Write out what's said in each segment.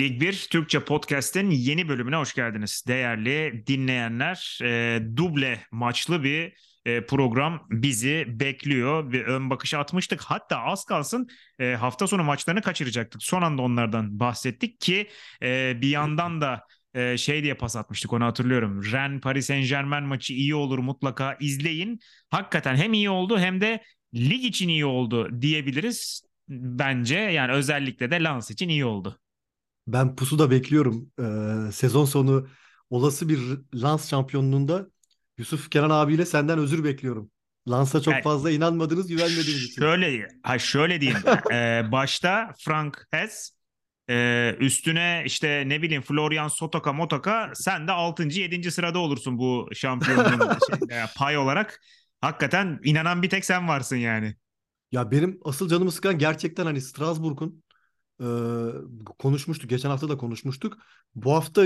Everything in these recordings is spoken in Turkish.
Lig 1 Türkçe Podcast'in yeni bölümüne hoş geldiniz değerli dinleyenler. Duble maçlı bir program bizi bekliyor. Bir ön bakışı atmıştık. Hatta az kalsın hafta sonu maçlarını kaçıracaktık. Son anda onlardan bahsettik ki bir yandan da şey diye pas atmıştık, onu hatırlıyorum. Rennes Paris Saint-Germain maçı iyi olur, mutlaka izleyin. Hakikaten hem iyi oldu hem de lig için iyi oldu diyebiliriz. Bence yani özellikle de Lens için iyi oldu. Ben pusu da bekliyorum. Sezon sonu olası bir Lens şampiyonluğunda Yusuf Kenan abiyle senden özür bekliyorum. Lens'a çok fazla inanmadınız, güvenmediğiniz için. Şöyle diyeyim. Başta Frank Hez, üstüne işte ne bileyim Florian Sotoka Motoka, sen de 6. 7. sırada olursun bu şampiyonluğun pay olarak. Hakikaten inanan bir tek sen varsın yani. Ya benim asıl canımı sıkan gerçekten hani Strasbourg'un konuşmuştuk. Geçen hafta da konuşmuştuk. Bu hafta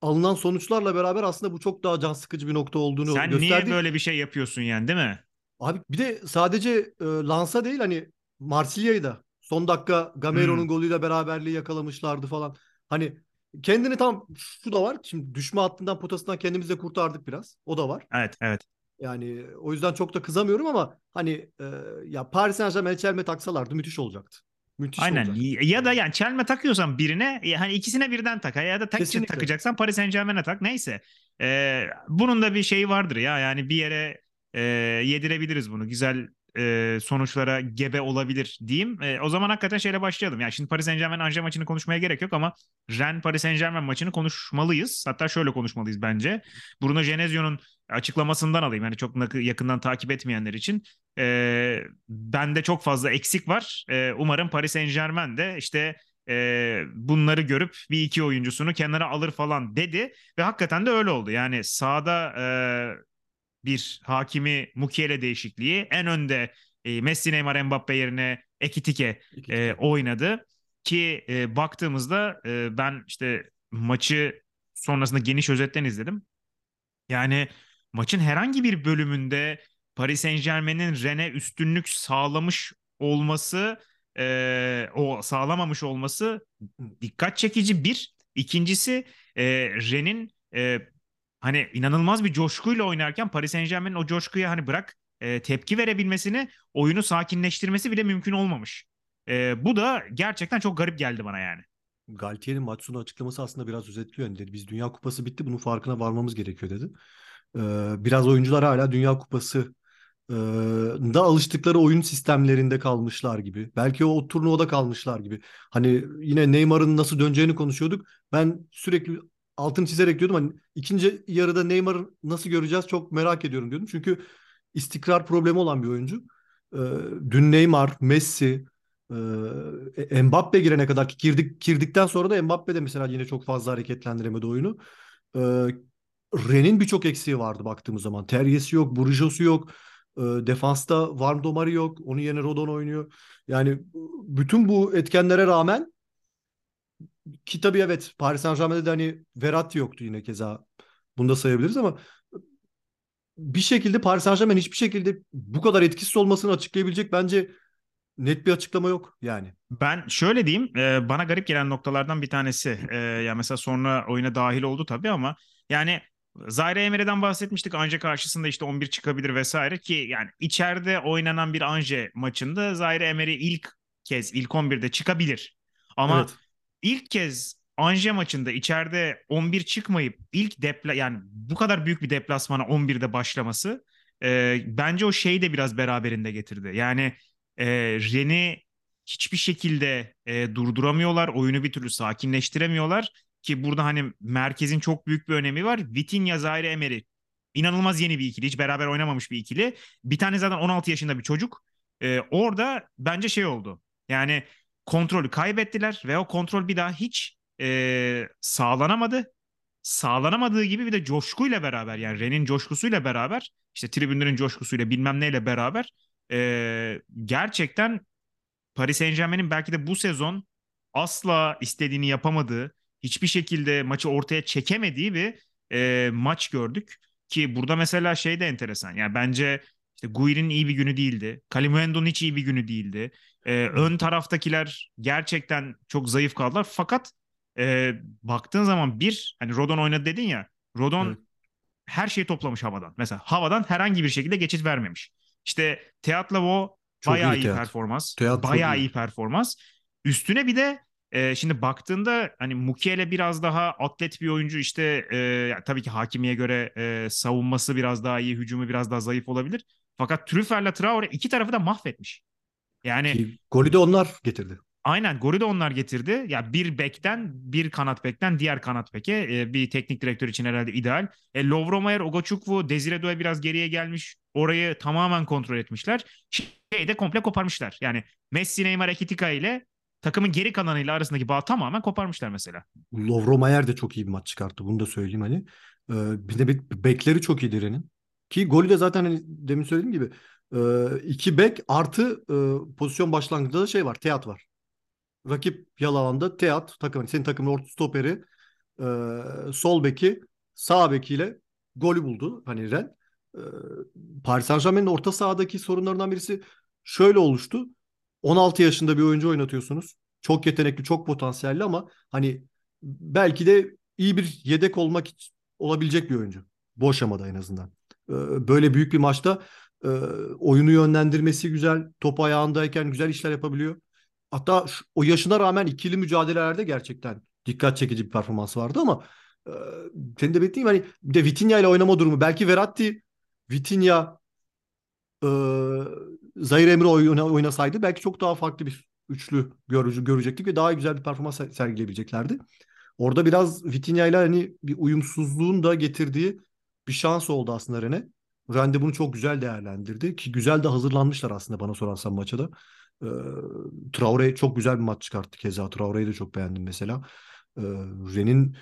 alınan sonuçlarla beraber aslında bu çok daha can sıkıcı bir nokta olduğunu gösterdi. Sen niye böyle bir şey yapıyorsun yani, değil mi? Abi bir de sadece Lens'a değil, hani Marsilya'yı da son dakika Gamero'nun golüyle beraberliği yakalamışlardı falan. Hani kendini tam şu da var. Şimdi düşme hattından, potasından kendimizi de kurtardık biraz. O da var. Evet. Yani o yüzden çok da kızamıyorum ama hani ya Paris Saint-Germain'e çelme taksalardı müthiş olacaktı. Müthiş aynen olacak. Ya da yani çelme takıyorsan birine, hani ikisine birden tak, ya da tek takacaksan Paris Saint-Germain'e tak, neyse. Bunun da bir şeyi vardır ya, yani bir yere yedirebiliriz bunu. Güzel sonuçlara gebe olabilir diyeyim. O zaman hakikaten şeyle başlayalım. Yani şimdi Paris Saint-Germain-Angers maçını konuşmaya gerek yok ama Rennes Paris Saint-Germain maçını konuşmalıyız. Hatta şöyle konuşmalıyız bence. Bruno Genesio'nun açıklamasından alayım. Yani çok yakından takip etmeyenler için. Bende çok fazla eksik var. Umarım Paris Saint-Germain de işte bunları görüp bir iki oyuncusunu kenara alır falan dedi. Ve hakikaten de öyle oldu. Yani sahada bir Hakimi Mukiele değişikliği. En önde Messi, Neymar, Mbappe yerine Ekitike oynadı. Ki baktığımızda ben işte maçı sonrasında geniş özetten izledim. Yani maçın herhangi bir bölümünde Paris Saint-Germain'in Rennes'e üstünlük sağlamış olması, o sağlamamış olması dikkat çekici bir. İkincisi Rennes'in hani inanılmaz bir coşkuyla oynarken Paris Saint-Germain'in o coşkuya hani bırak tepki verebilmesini, oyunu sakinleştirmesi bile mümkün olmamış. Bu da gerçekten çok garip geldi bana yani. Galtier'in maç sonu açıklaması aslında biraz özetliyor. Yani dedi, biz Dünya Kupası bitti, bunun farkına varmamız gerekiyor dedi. Biraz oyuncular hala Dünya Kupası da alıştıkları oyun sistemlerinde kalmışlar gibi. Belki o turnuvada kalmışlar gibi. Hani yine Neymar'ın nasıl döneceğini konuşuyorduk. Ben sürekli altını çizerek diyordum, hani ikinci yarıda Neymar'ı nasıl göreceğiz çok merak ediyorum diyordum. Çünkü istikrar problemi olan bir oyuncu. Dün Neymar, Messi, Mbappe girene kadar ki girdikten sonra da Mbappe de mesela yine çok fazla hareketlendiremedi oyunu. Ren'in birçok eksiği vardı baktığımız zaman. Teryesi yok, Burjos'u yok. Defansta Varmdomar'ı yok. Onun yerine Rodon oynuyor. Yani bütün bu etkenlere rağmen ki tabii evet Paris Saint-Germain'de de hani Verratti yoktu yine keza. Bunu da sayabiliriz ama bir şekilde Paris Saint-Germain hiçbir şekilde bu kadar etkisiz olmasını açıklayabilecek bence net bir açıklama yok yani. Ben şöyle diyeyim, bana garip gelen noktalardan bir tanesi. Ya mesela sonra oyuna dahil oldu tabii ama yani Zaire Emery'den bahsetmiştik. Anje karşısında işte 11 çıkabilir vesaire ki yani içeride oynanan bir Anje maçında Zaire Emery ilk kez ilk 11'de çıkabilir. Ama evet. İlk kez Anje maçında içeride 11 çıkmayıp ilk yani bu kadar büyük bir deplasmana 11'de başlaması bence o şeyi de biraz beraberinde getirdi. Yani Ren'i hiçbir şekilde durduramıyorlar. Oyunu bir türlü sakinleştiremiyorlar. Ki burada hani merkezin çok büyük bir önemi var. Vitinha, Zaire Emery. İnanılmaz yeni bir ikili. Hiç beraber oynamamış bir ikili. Bir tane zaten 16 yaşında bir çocuk. Orada bence şey oldu. Yani kontrolü kaybettiler ve o kontrol bir daha hiç sağlanamadı. Sağlanamadığı gibi bir de coşkuyla beraber, yani Ren'in coşkusuyla beraber, işte tribünlerin coşkusuyla bilmem neyle beraber gerçekten Paris Saint-Germain'in belki de bu sezon asla istediğini yapamadığı, hiçbir şekilde maçı ortaya çekemediği bir maç gördük. Ki burada mesela şey de enteresan. Yani bence işte Guiri'nin iyi bir günü değildi. Kalimuendo'nun hiç iyi bir günü değildi. Ön taraftakiler gerçekten çok zayıf kaldılar. Fakat baktığın zaman bir, hani Rodon oynadı dedin ya, Rodon evet, her şeyi toplamış havadan. Mesela havadan herhangi bir şekilde geçit vermemiş. İşte Teatlovo bayağı iyi performans. Bayağı iyi performans. Üstüne bir de şimdi baktığında hani Mukiele biraz daha atlet bir oyuncu, işte tabii ki Hakimi'ye göre savunması biraz daha iyi, hücumu biraz daha zayıf olabilir. Fakat Trüffer'la Traore iki tarafı da mahvetmiş. Yani ki, golü de onlar getirdi. Aynen, golü de onlar getirdi. Ya yani bir bekten, bir kanat bekten diğer kanat beke bir teknik direktör için herhalde ideal. Lovro Mayer, Ogachukwu, Desire Doué biraz geriye gelmiş. Orayı tamamen kontrol etmişler. Şeyi de komple koparmışlar. Yani Messi, Neymar, Ekitika ile takımın geri kanalıyla arasındaki bağı tamamen koparmışlar mesela. Lovro Mayer de çok iyi bir maç çıkarttı. Bunu da söyleyeyim hani. Bir de bekleri çok iyi Deren'in. Ki golü de zaten hani demin söylediğim gibi iki bek artı pozisyon başlangıcında da şey var, Teat var. Rakip yalı alanda Teat, takım, senin takımın orta stoperi, sol beki, sağ bekiyle golü buldu. Hani Ren. Paris Saint-Germain'in orta sahadaki sorunlarından birisi şöyle oluştu. 16 yaşında bir oyuncu oynatıyorsunuz. Çok yetenekli, çok potansiyelli ama hani belki de iyi bir yedek olabilecek bir oyuncu. Bu aşamada en azından. Böyle büyük bir maçta oyunu yönlendirmesi güzel. Top ayağındayken güzel işler yapabiliyor. Hatta o yaşına rağmen ikili mücadelelerde gerçekten dikkat çekici bir performans vardı ama senin de beklediğin hani bir de Vitinha ile oynama durumu. Belki Verratti, Vitinha, Zaire Emery oynasaydı belki çok daha farklı bir üçlü görecektik ve daha güzel bir performans sergileyebileceklerdi. Orada biraz Vitinha ile hani bir uyumsuzluğun da getirdiği bir şans oldu aslında Rene. Rende bunu çok güzel değerlendirdi ki güzel de hazırlanmışlar aslında bana sorarsan maça da. Traore çok güzel bir maç çıkarttı keza. Traore'yi de çok beğendim mesela. Ren'in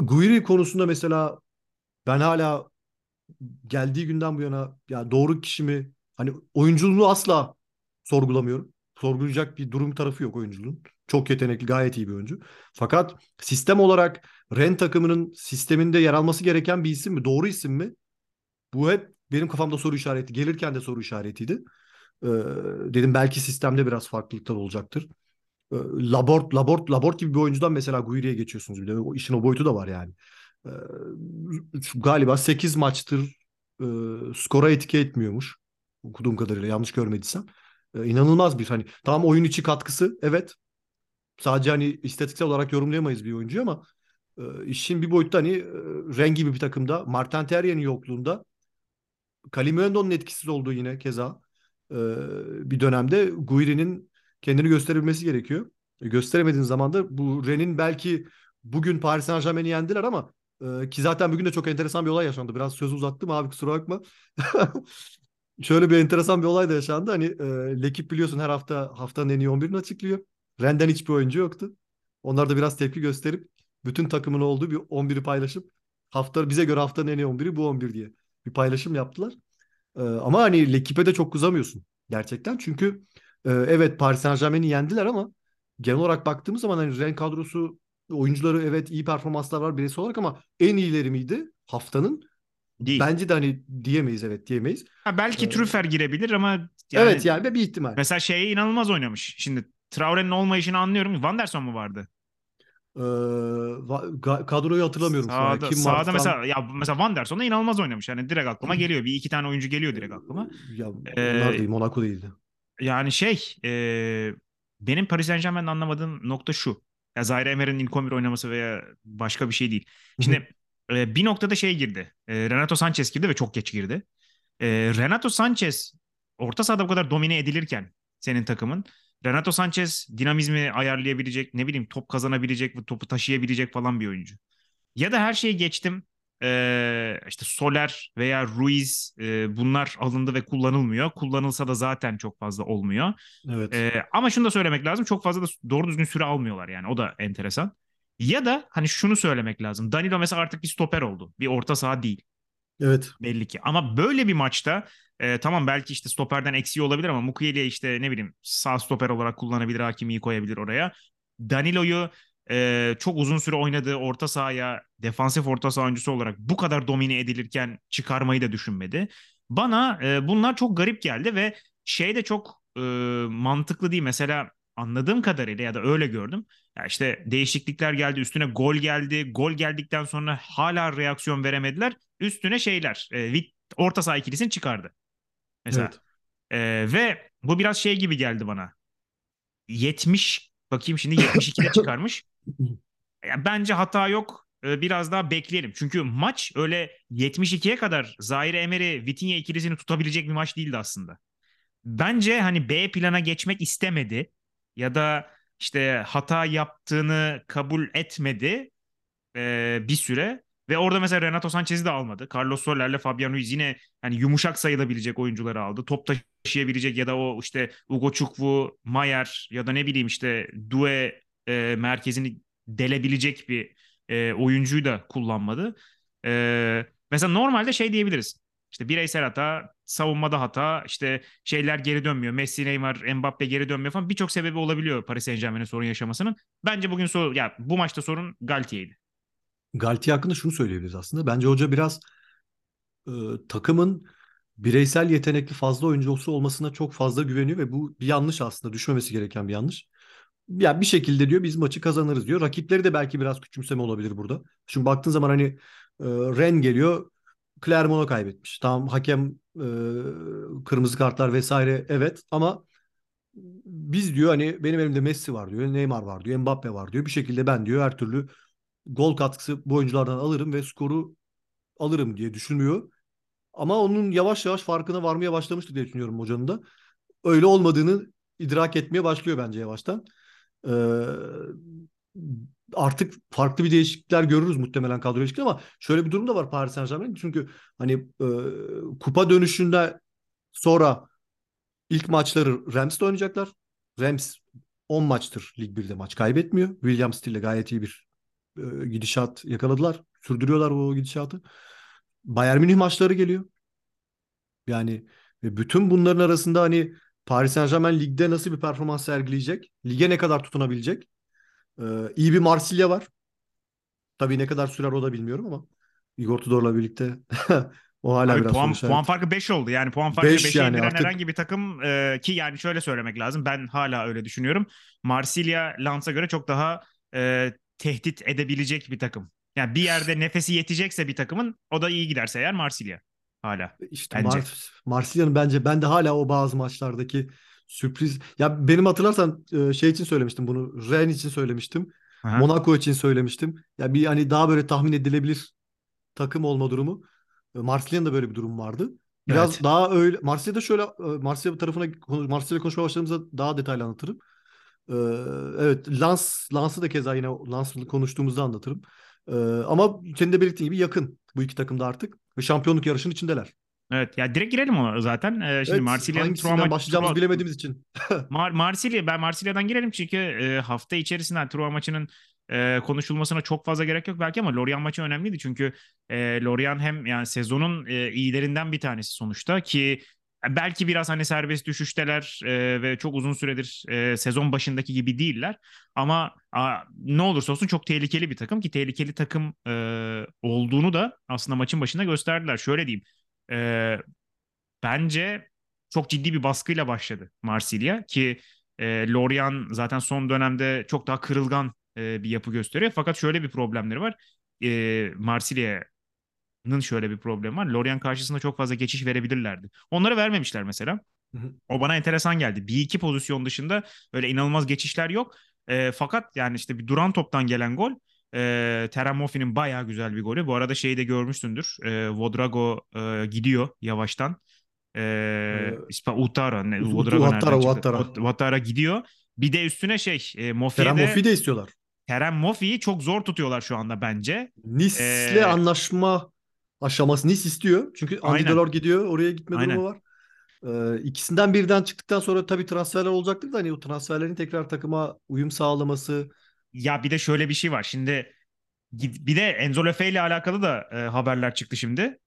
Guiri konusunda mesela ben hala geldiği günden bu yana ya doğru kişi mi? Hani oyunculuğunu asla sorgulamıyorum. Sorgulayacak bir durum tarafı yok oyunculuğun. Çok yetenekli, gayet iyi bir oyuncu. Fakat sistem olarak Ren takımının sisteminde yer alması gereken bir isim mi? Doğru isim mi? Bu hep benim kafamda soru işareti. Gelirken de soru işaretiydi. Dedim belki sistemde biraz farklılıklar olacaktır. Labort gibi bir oyuncudan mesela Guiri'ye geçiyorsunuz. Bir de o işin o boyutu da var yani. Galiba 8 maçtır skora etki etmiyormuş. Okuduğum kadarıyla yanlış görmediysem. İnanılmaz bir hani tamam oyun içi katkısı evet. Sadece hani istatistiksel olarak yorumlayamayız bir oyuncu ama işin bir boyutta hani Ren gibi bir takımda Martin Terrier'in yokluğunda Kalimuendo'nun etkisiz olduğu yine keza bir dönemde Guiri'nin kendini gösterebilmesi gerekiyor. Gösteremediğin zaman da bu Ren'in belki bugün Paris Saint-Germain'i yendiler ama ki zaten bugün de çok enteresan bir olay yaşandı. Biraz sözü uzattım abi kusura bakma. Şöyle bir enteresan bir olay da yaşandı. Hani L'Equipe biliyorsun her hafta haftanın en iyi 11'ini açıklıyor. Ren'den hiçbir oyuncu yoktu. Onlar da biraz tepki gösterip bütün takımın olduğu bir 11'i paylaşıp hafta bize göre haftanın en iyi 11'i bu 11 diye bir paylaşım yaptılar. Ama hani L'Equipe'e de çok kızamıyorsun gerçekten. Çünkü evet Paris Saint-Germain'i yendiler ama genel olarak baktığımız zaman hani Ren kadrosu oyuncuları evet iyi performanslar var bireysel olarak ama en iyileri miydi haftanın? Değil. Bence de hani diyemeyiz evet diyemeyiz. Ha, belki Trüffer girebilir ama yani, evet yani bir ihtimal. Mesela şeye inanılmaz oynamış. Şimdi Traore'nin olmayışını anlıyorum. Van der Son mu vardı? Kadroyu hatırlamıyorum. Sağda mesela Van der Son'a inanılmaz oynamış. Yani direkt aklıma geliyor. Bir iki tane oyuncu geliyor direkt aklıma. Ya onlar değil, Monaco değildi. Yani benim Paris Saint-Germain'den anlamadığım nokta şu. Ya Zaire Emery'nin ilk 11 oynaması veya başka bir şey değil. Şimdi bir noktada girdi. Renato Sanchez girdi ve çok geç girdi. Renato Sanchez orta sahada bu kadar domine edilirken senin takımın Renato Sanchez dinamizmi ayarlayabilecek, ne bileyim top kazanabilecek, topu taşıyabilecek falan bir oyuncu. Ya da her şeyi geçtim. İşte Soler veya Ruiz bunlar alındı ve kullanılmıyor. Kullanılsa da zaten çok fazla olmuyor. Evet. Ama şunu da söylemek lazım. Çok fazla da doğru düzgün süre almıyorlar yani. O da enteresan. Ya da hani şunu söylemek lazım. Danilo mesela artık bir stoper oldu. Bir orta saha değil. Evet. Belli ki. Ama böyle bir maçta tamam belki işte stoperden eksiği olabilir ama Mukiele'ye işte ne bileyim sağ stoper olarak kullanabilir. Hakimi'yi koyabilir oraya. Danilo'yu çok uzun süre oynadığı orta sahaya defansif orta saha oyuncusu olarak bu kadar domine edilirken çıkarmayı da düşünmedi. Bana bunlar çok garip geldi ve çok mantıklı değil. Mesela anladığım kadarıyla ya da öyle gördüm. Ya işte değişiklikler geldi, üstüne gol geldi. Gol geldikten sonra hala reaksiyon veremediler. Üstüne şeyler, orta saha ikilisini çıkardı. Mesela. Evet. Ve bu biraz şey gibi geldi bana. 70, bakayım şimdi 72'de çıkarmış. Ya bence hata yok. Biraz daha bekleyelim. Çünkü maç öyle 72'ye kadar Zaire Emery, Vitinha ikilisini tutabilecek bir maç değildi aslında. Bence hani B plana geçmek istemedi ya da işte hata yaptığını kabul etmedi bir süre ve orada mesela Renato Sanchez'i de almadı. Carlos Soler'le Fabian Ruiz yine hani yumuşak sayılabilecek oyuncuları aldı. Top taşıyabilecek ya da o işte Ugo Chukwu, Mayer ya da ne bileyim işte Due merkezini delebilecek bir oyuncuyu da kullanmadı. Mesela normalde şey diyebiliriz. İşte bireysel hata, savunmada hata, işte şeyler geri dönmüyor. Messi, Neymar, Mbappe geri dönmüyor falan. Birçok sebebi olabiliyor Paris Saint-Germain'in sorun yaşamasının. Bence bugün bu maçta sorun Galtier'di. Galtier hakkında şunu söyleyebiliriz aslında. Bence hoca biraz takımın bireysel yetenekli fazla oyuncusu olmasına çok fazla güveniyor ve bu bir yanlış aslında. Düşmemesi gereken bir yanlış. Yani bir şekilde diyor biz maçı kazanırız diyor. Rakipleri de belki biraz küçümseme olabilir burada. Şimdi baktığın zaman hani Rennes geliyor. Clermont'a kaybetmiş. Tamam hakem kırmızı kartlar vesaire evet ama biz diyor hani benim elimde Messi var diyor, Neymar var diyor, Mbappe var diyor. Bir şekilde ben diyor her türlü gol katkısı bu oyunculardan alırım ve skoru alırım diye düşünüyor. Ama onun yavaş yavaş farkına varmaya başlamıştı diye düşünüyorum hocanın da. Öyle olmadığını idrak etmeye başlıyor bence yavaştan. Artık farklı bir değişiklikler görürüz muhtemelen kadro ilişkin ama şöyle bir durum da var Paris Saint-Germain'in. Çünkü hani kupa dönüşünde sonra ilk maçları Rams'de oynayacaklar. Rams 10 maçtır Lig 1'de maç kaybetmiyor. William Still'le gayet iyi bir gidişat yakaladılar. Sürdürüyorlar o gidişatı. Bayern Münih maçları geliyor. Yani bütün bunların arasında hani Paris Saint-Germain ligde nasıl bir performans sergileyecek? Lige ne kadar tutunabilecek? İyi bir Marsilya var. Tabii ne kadar sürer o da bilmiyorum ama Igor Tudor'la birlikte o hala abi biraz puan farkı 5 oldu. Yani puan farkı 5'e yani indiren artık... herhangi bir takım ki yani şöyle söylemek lazım. Ben hala öyle düşünüyorum. Marsilya Lens'a göre çok daha tehdit edebilecek bir takım. Yani bir yerde nefesi yetecekse bir takımın o da iyi giderse eğer Marsilya hala. İşte Marsilya'nın bence ben de hala o bazı maçlardaki sürpriz. Ya benim hatırlarsan şey için söylemiştim bunu. Rennes için söylemiştim. Aha. Monaco için söylemiştim. Ya bir hani daha böyle tahmin edilebilir takım olma durumu. Marsilya'nın da böyle bir durum vardı. Biraz evet. Daha öyle. Marsilya'da şöyle Marsilya konuşmaya başladığımızda daha detaylı anlatırım. Evet Lens'i de keza yine Lens'i konuştuğumuzda anlatırım. Ama senin de belirttiğin gibi yakın bu iki takım da artık ve şampiyonluk yarışının içindeler. Evet ya direkt girelim ona zaten. Şimdi evet, Marsilya'nın başlayacağımızı bilemediğimiz için. Marsilya'dan girelim çünkü hafta içerisinde Truva maçının konuşulmasına çok fazla gerek yok belki ama Lorient maçı önemliydi çünkü Lorient hem yani sezonun iyilerinden bir tanesi sonuçta ki belki biraz hani serbest düşüşteler ve çok uzun süredir sezon başındaki gibi değiller ama ne olursa olsun çok tehlikeli bir takım ki tehlikeli takım olduğunu da aslında maçın başında gösterdiler. Şöyle diyeyim. Bence çok ciddi bir baskıyla başladı Marsilya ki Lorient zaten son dönemde çok daha kırılgan bir yapı gösteriyor. Fakat şöyle bir problemleri var. Marsilya'nın şöyle bir problemi var. Lorient karşısında çok fazla geçiş verebilirlerdi. Onlara vermemişler mesela. O bana enteresan geldi. Bir iki pozisyon dışında öyle inanılmaz geçişler yok. Fakat yani işte bir duran toptan gelen gol. Teramoffi'nin bayağı güzel bir golü. Bu arada şeyi de görmüşsündür. Vodrago gidiyor yavaştan. Ouattara gidiyor. Bir de üstüne Moffi'yi de istiyorlar. Teramoffi'yi çok zor tutuyorlar şu anda bence. Nice'le anlaşma aşaması. Nice istiyor. Çünkü Andy Delors gidiyor. Oraya gitme durumu var. İkisinden birden çıktıktan sonra tabii transferler olacaktır da hani o transferlerin tekrar takıma uyum sağlaması. Ya bir de şöyle bir şey var. Şimdi bir de Enzo Lefebvre ile alakalı da haberler çıktı şimdi.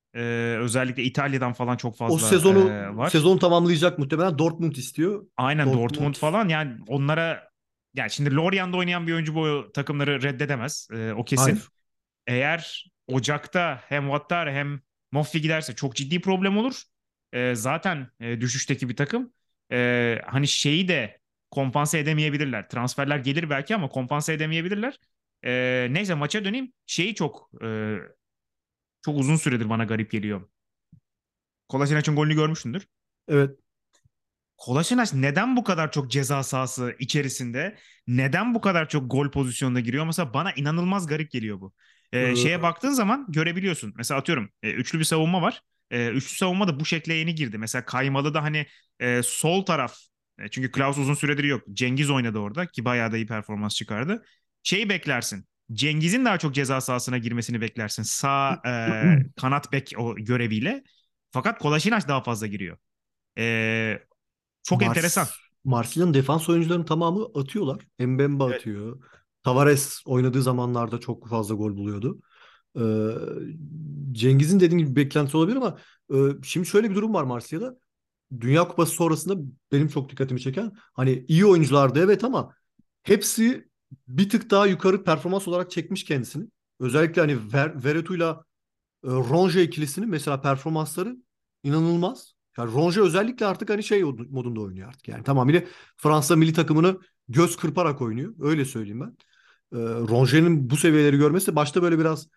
Özellikle İtalya'dan falan çok fazla var. O sezonu var. Sezon tamamlayacak muhtemelen Dortmund istiyor. Aynen Dortmund falan yani onlara yani şimdi Lorient'de oynayan bir oyuncu bu takımları reddedemez. O kesin. Hayır. Eğer Ocak'ta hem Ouattara hem Moffi giderse çok ciddi problem olur. Zaten düşüşteki bir takım. Hani şeyi de kompanse edemeyebilirler. Transferler gelir belki ama kompanse edemeyebilirler. Neyse maça döneyim. Çok uzun süredir bana garip geliyor. Kolasinaç'ın golünü görmüşsündür. Evet. Kolasinaç neden bu kadar çok ceza sahası içerisinde, neden bu kadar çok gol pozisyonuna giriyor? Mesela bana inanılmaz garip geliyor bu. Şeye baktığın zaman görebiliyorsun. Mesela atıyorum üçlü bir savunma var. Üçlü savunma da bu şekle yeni girdi. Mesela kaymalı da hani sol taraf. Çünkü Klaus uzun süredir yok. Cengiz oynadı orada ki bayağı da iyi performans çıkardı. Beklersin. Cengiz'in daha çok ceza sahasına girmesini beklersin. Sağ kanat bek o göreviyle. Fakat Kolasinaç daha fazla giriyor. Çok enteresan. Marsilya'nın defans oyuncularının tamamı atıyorlar. Mbemba atıyor. Evet. Tavares oynadığı zamanlarda çok fazla gol buluyordu. Cengiz'in dediğim gibi beklentisi olabilir ama şimdi şöyle bir durum var Marsilya'da. Dünya Kupası sonrasında benim çok dikkatimi çeken, hani iyi oyunculardı evet ama hepsi bir tık daha yukarı performans olarak çekmiş kendisini. Özellikle hani Verretu'yla Ronge ikilisinin mesela performansları inanılmaz. Yani Ronge özellikle artık hani modunda oynuyor artık. Yani tamamıyla Fransa milli takımını göz kırparak oynuyor. Öyle söyleyeyim ben. Ronge'nin bu seviyeleri görmesi başta böyle biraz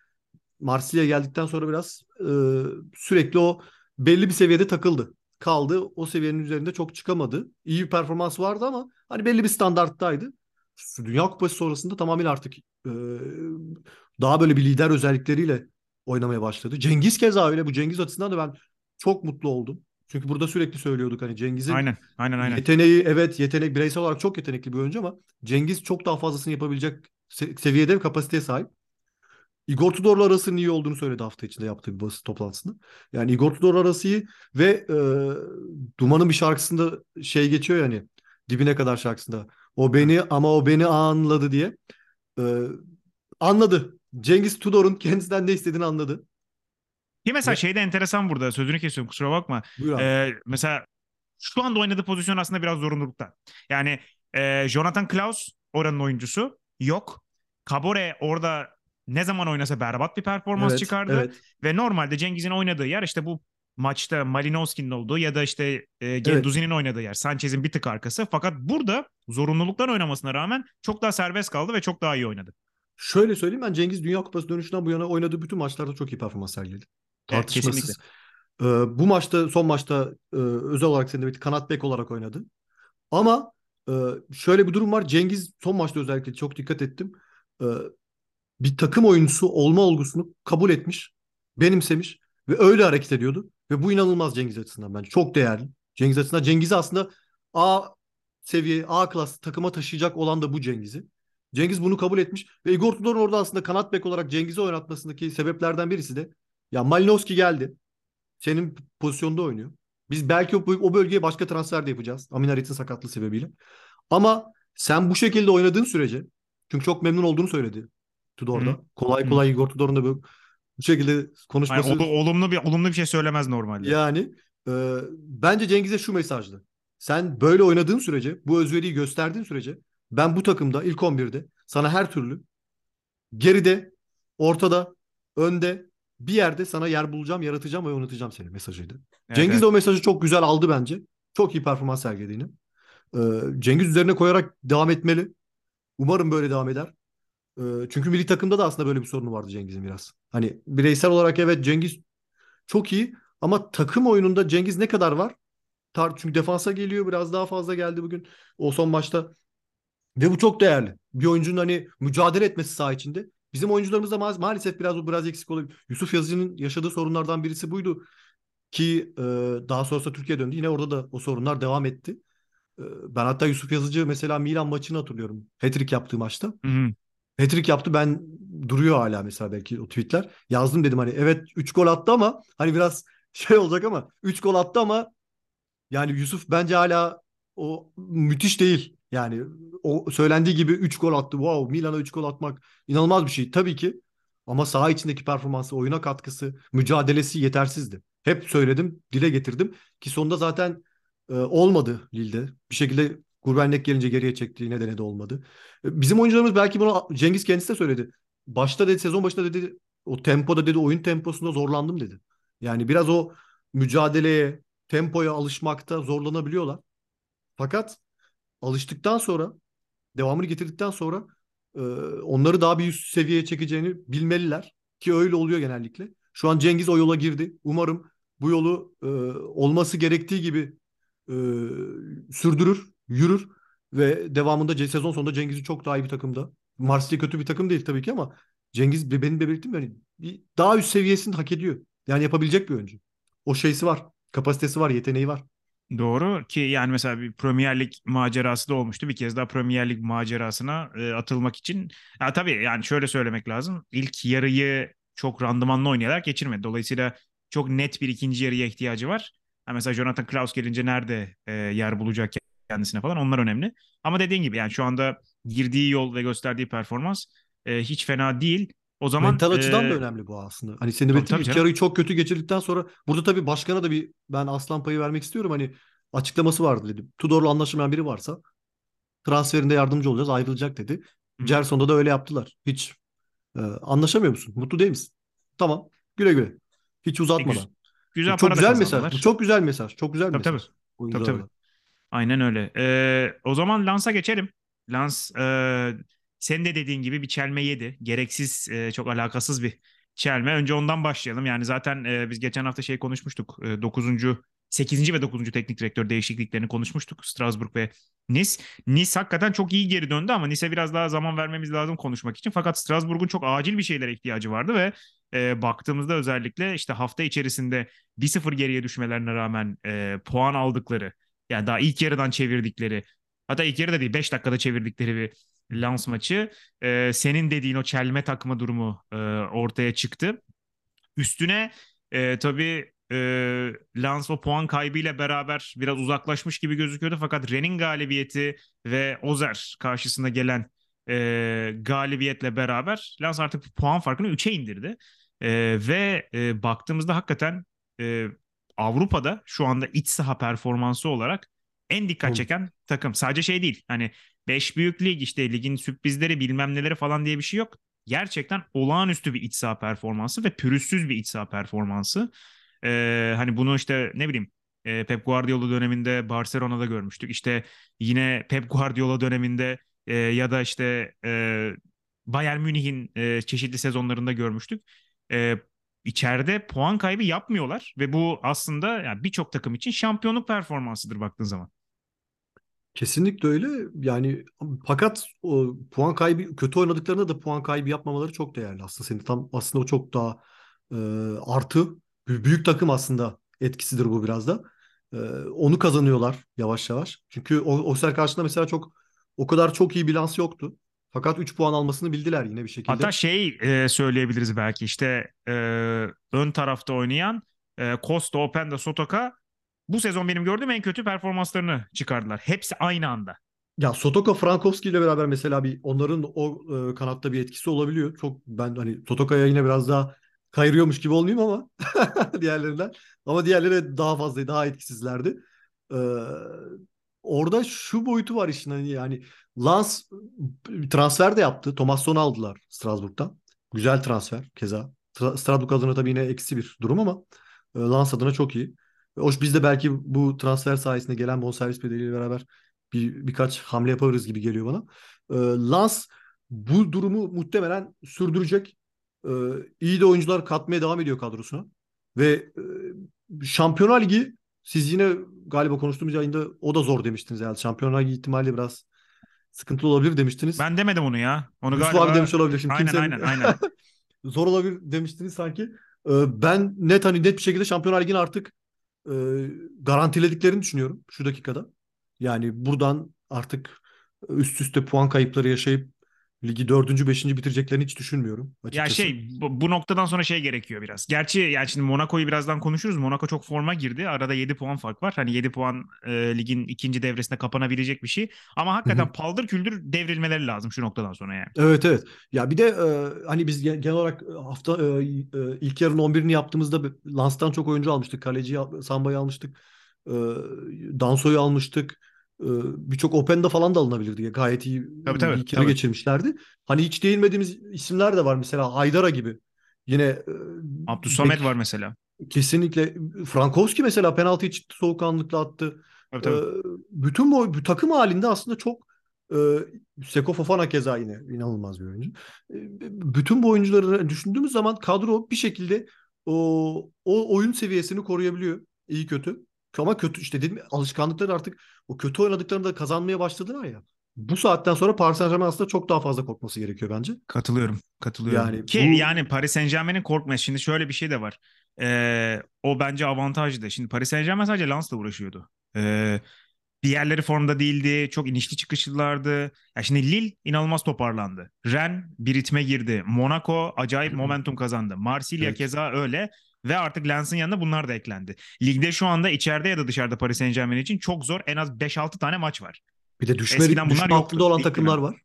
Marsilya'ya geldikten sonra biraz sürekli o belli bir seviyede takıldı. Kaldı. O seviyenin üzerinde çok çıkamadı. İyi bir performans vardı ama hani belli bir standarttaydı. Dünya Kupası sonrasında tamamen artık daha böyle bir lider özellikleriyle oynamaya başladı. Cengiz keza öyle. Bu Cengiz açısından da ben çok mutlu oldum. Çünkü burada sürekli söylüyorduk hani Cengiz'in yeteneği, evet yetenek, bireysel olarak çok yetenekli bir oyuncu ama Cengiz çok daha fazlasını yapabilecek seviyede ve kapasiteye sahip. Igor Tudor'la arasının iyi olduğunu söyledi hafta içinde yaptığı bir basın toplantısında. Yani Igor Tudor'la arası iyi ve Duman'ın bir şarkısında geçiyor yani dibine kadar şarkısında. O beni anladı diye. Anladı. Cengiz Tudor'un kendisinden ne istediğini anladı. Ki mesela şey de enteresan burada. Sözünü kesiyorum kusura bakma. Mesela şu anda oynadığı pozisyon aslında biraz zorunlulukta. Yani Jonathan Klaus oranın oyuncusu yok. Kabore orada ne zaman oynasa berbat bir performans çıkardı. Evet. Ve normalde Cengiz'in oynadığı yer işte bu maçta Malinovski'nin olduğu ya da işte Genduzi'nin oynadığı yer. Sanchez'in bir tık arkası. Fakat burada zorunluluktan oynamasına rağmen çok daha serbest kaldı ve çok daha iyi oynadı. Şöyle söyleyeyim, ben Cengiz Dünya Kupası dönüşünden bu yana oynadığı bütün maçlarda çok iyi performans sergiledi. Tartışmasız. Evet, bu maçta, son maçta özel olarak senin de kanat bek olarak oynadı. Ama şöyle bir durum var. Cengiz son maçta özellikle çok dikkat ettim. Bir takım oyuncusu olma olgusunu kabul etmiş, benimsemiş ve öyle hareket ediyordu. Ve bu inanılmaz Cengiz açısından bence. Çok değerli. Cengiz açısından. Cengiz'i aslında A seviye, A klas takıma taşıyacak olan da bu Cengiz'i. Cengiz bunu kabul etmiş ve Igor Tudor'un orada aslında kanat bek olarak Cengiz'i oynatmasındaki sebeplerden birisi de ya Malinovski geldi. Senin pozisyonda oynuyor. Biz belki o bölgeye başka transfer de yapacağız. Aminarit'in sakatlığı sebebiyle. Ama sen bu şekilde oynadığın sürece, çünkü çok memnun olduğunu söyledi Tudor'da. Hı-hı. Kolay Igor Tudor'un da böyle bu şekilde konuşması. Yani olumlu bir şey söylemez normalde. Yani bence Cengiz'e şu mesajdı. Sen böyle oynadığın sürece, bu özveriyi gösterdiğin sürece ben bu takımda ilk 11'de sana her türlü geride, ortada, önde bir yerde sana yer bulacağım, yaratacağım ve oynatacağım seni mesajıydı. Evet, Cengiz de o mesajı çok güzel aldı bence. Çok iyi performans sergilediğini. Cengiz üzerine koyarak devam etmeli. Umarım böyle devam eder. Çünkü milli takımda da aslında böyle bir sorunu vardı Cengiz'in biraz. Hani bireysel olarak evet Cengiz çok iyi ama takım oyununda Cengiz ne kadar var? Çünkü defansa geliyor, biraz daha fazla geldi bugün o son maçta. Ve bu çok değerli. Bir oyuncunun hani mücadele etmesi saha içinde. Bizim oyuncularımızda maalesef biraz eksik olabilir. Yusuf Yazıcı'nın yaşadığı sorunlardan birisi buydu. Ki daha sonrasında Türkiye döndü. Yine orada da o sorunlar devam etti. Ben hatta Yusuf Yazıcı mesela Milan maçını hatırlıyorum. Hat-trick yaptığı maçta. Hı-hı. Hat-trick yaptı. Ben duruyor hala mesela belki o tweetler. Yazdım dedim hani evet 3 gol attı ama hani biraz olacak ama 3 gol attı ama yani Yusuf bence hala o müthiş değil. Yani o söylendiği gibi 3 gol attı. Wow, Milan'a 3 gol atmak inanılmaz bir şey tabii ki. Ama saha içindeki performansı, oyuna katkısı, mücadelesi yetersizdi. Hep söyledim, dile getirdim ki sonunda zaten olmadı Lille'de. Bir şekilde Gurbenek gelince geriye çektiği nedeni de olmadı. Bizim oyuncularımız belki bunu Cengiz kendisi de söyledi. Sezon başında dedi o tempoda dedi oyun temposunda zorlandım dedi. Yani biraz o mücadeleye, tempoya alışmakta zorlanabiliyorlar. Fakat alıştıktan sonra, devamını getirdikten sonra onları daha bir üst seviyeye çekeceğini bilmeliler ki öyle oluyor genellikle. Şu an Cengiz o yola girdi. Umarım bu yolu olması gerektiği gibi sürdürür, yürür ve devamında sezon sonunda Cengiz'i çok daha iyi bir takımda. Marsilya kötü bir takım değil tabii ki ama Cengiz benim belirttiğim yani daha üst seviyesini hak ediyor. Yani yapabilecek bir oyuncu. O şeysi var, kapasitesi var, yeteneği var. Doğru ki yani mesela bir Premier Lig macerası da olmuştu. Bir kez daha Premier Lig macerasına atılmak için. Ya tabii yani şöyle söylemek lazım. İlk yarıyı çok randımanlı oynayarak geçirmedi. Dolayısıyla çok net bir ikinci yarıya ihtiyacı var. Yani mesela Jonathan Klaus gelince nerede yer bulacak kendisine falan, onlar önemli. Ama dediğin gibi yani şu anda girdiği yol ve gösterdiği performans hiç fena değil. O zaman mental açıdan da önemli bu aslında. Hani seni belirttiğim ilk yarıyı çok kötü geçirdikten sonra burada tabii başkana da bir ben aslan payı vermek istiyorum. Hani açıklaması vardı dedim. Tudor'la anlaşamayan biri varsa transferinde yardımcı olacağız, ayrılacak dedi. Gerson'da da öyle yaptılar. Hiç anlaşamıyor musun? Mutlu değil misin? Tamam. Güle güle. Hiç uzatmadan. Güzel, çok güzel mesaj. Çok güzel mesaj. Çok güzel mesaj. Tabii. Aynen öyle. O zaman Lans'a geçelim. Lans sen de dediğin gibi bir çelme yedi. Gereksiz, çok alakasız bir çelme. Önce ondan başlayalım. Yani zaten biz geçen hafta şey konuşmuştuk. 8. ve 9. teknik direktör değişikliklerini konuşmuştuk. Strasbourg ve Nice. Nice hakikaten çok iyi geri döndü ama Nice'e biraz daha zaman vermemiz lazım konuşmak için. Fakat Strasbourg'un çok acil bir şeylere ihtiyacı vardı ve baktığımızda özellikle işte hafta içerisinde 1-0 geriye düşmelerine rağmen puan aldıkları, yani daha ilk yarıdan çevirdikleri, hatta ilk yarıda değil 5 dakikada çevirdikleri bir Lens maçı, senin dediğin o çelme takma durumu ortaya çıktı. Üstüne tabii Lens o puan kaybıyla beraber biraz uzaklaşmış gibi gözüküyordu. Fakat Rennes'in galibiyeti ve Auxerre karşısına gelen galibiyetle beraber Lens artık puan farkını 3'e indirdi. Ve baktığımızda hakikaten Avrupa'da şu anda iç saha performansı olarak en dikkat çeken takım. Sadece şey değil, hani 5 büyük lig, işte ligin sürprizleri bilmem neleri falan diye bir şey yok. Gerçekten olağanüstü bir iç saha performansı ve pürüzsüz bir iç saha performansı. Hani bunu işte ne bileyim Pep Guardiola döneminde Barcelona'da görmüştük. İşte yine Pep Guardiola döneminde ya da işte Bayern Münih'in çeşitli sezonlarında görmüştük. İçeride puan kaybı yapmıyorlar ve bu aslında yani birçok takım için şampiyonluk performansıdır baktığın zaman. Kesinlikle öyle. Yani fakat o puan kaybı, kötü oynadıklarında da puan kaybı yapmamaları çok değerli aslında. Senin tam aslında o çok daha artı. Büyük takım aslında etkisidir bu biraz da. Onu kazanıyorlar yavaş yavaş. Çünkü Auxerre karşısında mesela o kadar çok iyi bilans yoktu. Fakat 3 puan almasını bildiler yine bir şekilde. Hatta söyleyebiliriz belki işte ön tarafta oynayan Costa, Openda, Sotoka bu sezon benim gördüğüm en kötü performanslarını çıkardılar. Hepsi aynı anda. Ya Sotoka, Frankowski ile beraber mesela onların o kanatta bir etkisi olabiliyor. Çok ben hani Sotoka'ya yine biraz daha kayırıyormuş gibi olmayayım ama diğerlerinden. Ama diğerleri daha fazla, daha etkisizlerdi. Orada şu boyutu var işin, yani Lens transfer de yaptı. Thomasson'u aldılar Strasbourg'dan. Güzel transfer keza. Strasbourg adına tabii yine eksi bir durum ama Lens adına çok iyi. Hoş biz de belki bu transfer sayesinde gelen bonservis bedeliyle beraber birkaç hamle yaparız gibi geliyor bana. Lens bu durumu muhtemelen sürdürecek. İyi de oyuncular katmaya devam ediyor kadrosuna. Ve Şampiyonlar Ligi, siz yine galiba konuştuğumuz yayında o da zor demiştiniz herhalde. Şampiyonlar Ligi ihtimali biraz sıkıntılı olabilir demiştiniz. Ben demedim onu ya. Onu Yusuf galiba abi demiş olabilir. Şimdi aynen. Zor olabilir demiştiniz sanki. Ben net bir şekilde Şampiyonlar Ligi'nin artık garantilediklerini düşünüyorum şu dakikada. Yani buradan artık üst üste puan kayıpları yaşayıp ligi 4. 5. bitireceklerini hiç düşünmüyorum açıkçası. Ya bu noktadan sonra gerekiyor biraz. Gerçi yani şimdi Monaco'yu birazdan konuşuruz. Monaco çok forma girdi. Arada 7 puan fark var. Hani 7 puan ligin ikinci devresinde kapanabilecek bir şey. Ama hakikaten paldır küldür devrilmeleri lazım şu noktadan sonra yani. Evet. Ya bir de hani biz genel olarak hafta ilk yarının 11'ini yaptığımızda Lens'tan çok oyuncu almıştık. Kaleci Samba'yı almıştık. Danso'yu almıştık. Birçok Openda falan da alınabilirdi. Gayet iyi bir kere geçirmişlerdi. Hani hiç değinmediğimiz isimler de var. Mesela Haydara gibi. Yine Abdülsamet var mesela. Kesinlikle. Frankowski mesela penaltıyı çıktı, soğukkanlıkla attı. Tabii. Bütün bu takım halinde aslında çok Seko Fofana keza yine inanılmaz bir oyuncu. Bütün bu oyuncuları düşündüğümüz zaman kadro bir şekilde o oyun seviyesini koruyabiliyor. İyi kötü. Ama kötü işte dedim, alışkanlıkları artık o kötü oynadıklarında kazanmaya başladılar ya. Bu saatten sonra Paris Saint-Germain aslında çok daha fazla korkması gerekiyor bence. Katılıyorum. Yani Paris Saint-Germain'in korkmaz. Şimdi şöyle bir şey de var. O bence avantajdı. Şimdi Paris Saint-Germain sadece Lens'la uğraşıyordu. Bir yerleri formda değildi. Çok inişli çıkışlılardı. Ya şimdi Lille inanılmaz toparlandı. Rennes bir ritme girdi. Monaco acayip momentum kazandı. Marsilya keza öyle. Ve artık Lens'in yanına bunlar da eklendi. Ligde şu anda içeride ya da dışarıda Paris Saint-Germain için çok zor. En az 5-6 tane maç var. Bir de düşme altında olan takımlar var.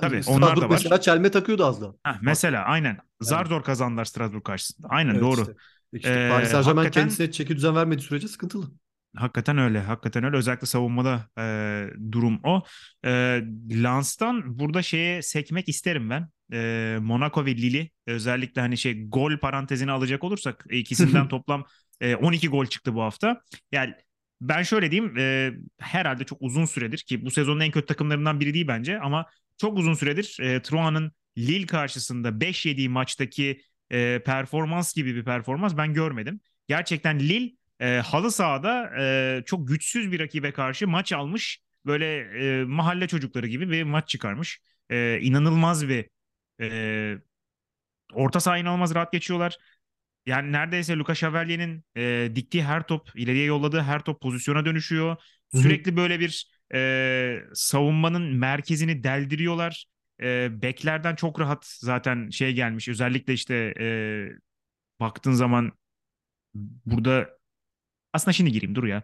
Tabii onlar da var. Mesela çelme takıyordu az da. Mesela aynen. Zar zor kazandılar Strasbourg karşısında. Aynen evet, doğru. İşte Paris Saint-Germain kendisine çeki düzen vermediği sürece sıkıntılı. Hakikaten öyle. Özellikle savunmada durum o. Lens'tan burada şeye sekmek isterim ben. Monaco ve Lille özellikle hani gol parantezini alacak olursak ikisinden toplam 12 gol çıktı bu hafta. Yani ben şöyle diyeyim, herhalde çok uzun süredir ki bu sezonun en kötü takımlarından biri değil bence ama çok uzun süredir Truan'ın Lille karşısında 5-7 maçtaki performans gibi bir performans ben görmedim. Gerçekten Lille halı sahada çok güçsüz bir rakibe karşı maç almış, böyle mahalle çocukları gibi bir maç çıkarmış. İnanılmaz bir orta saha inanılmaz rahat geçiyorlar. Yani neredeyse Lucas Chevalier'in diktiği her top, ileriye yolladığı her top pozisyona dönüşüyor. Sürekli böyle bir savunmanın merkezini deldiriyorlar. Beklerden çok rahat zaten gelmiş. Özellikle baktığın zaman burada aslında şimdi gireyim dur ya.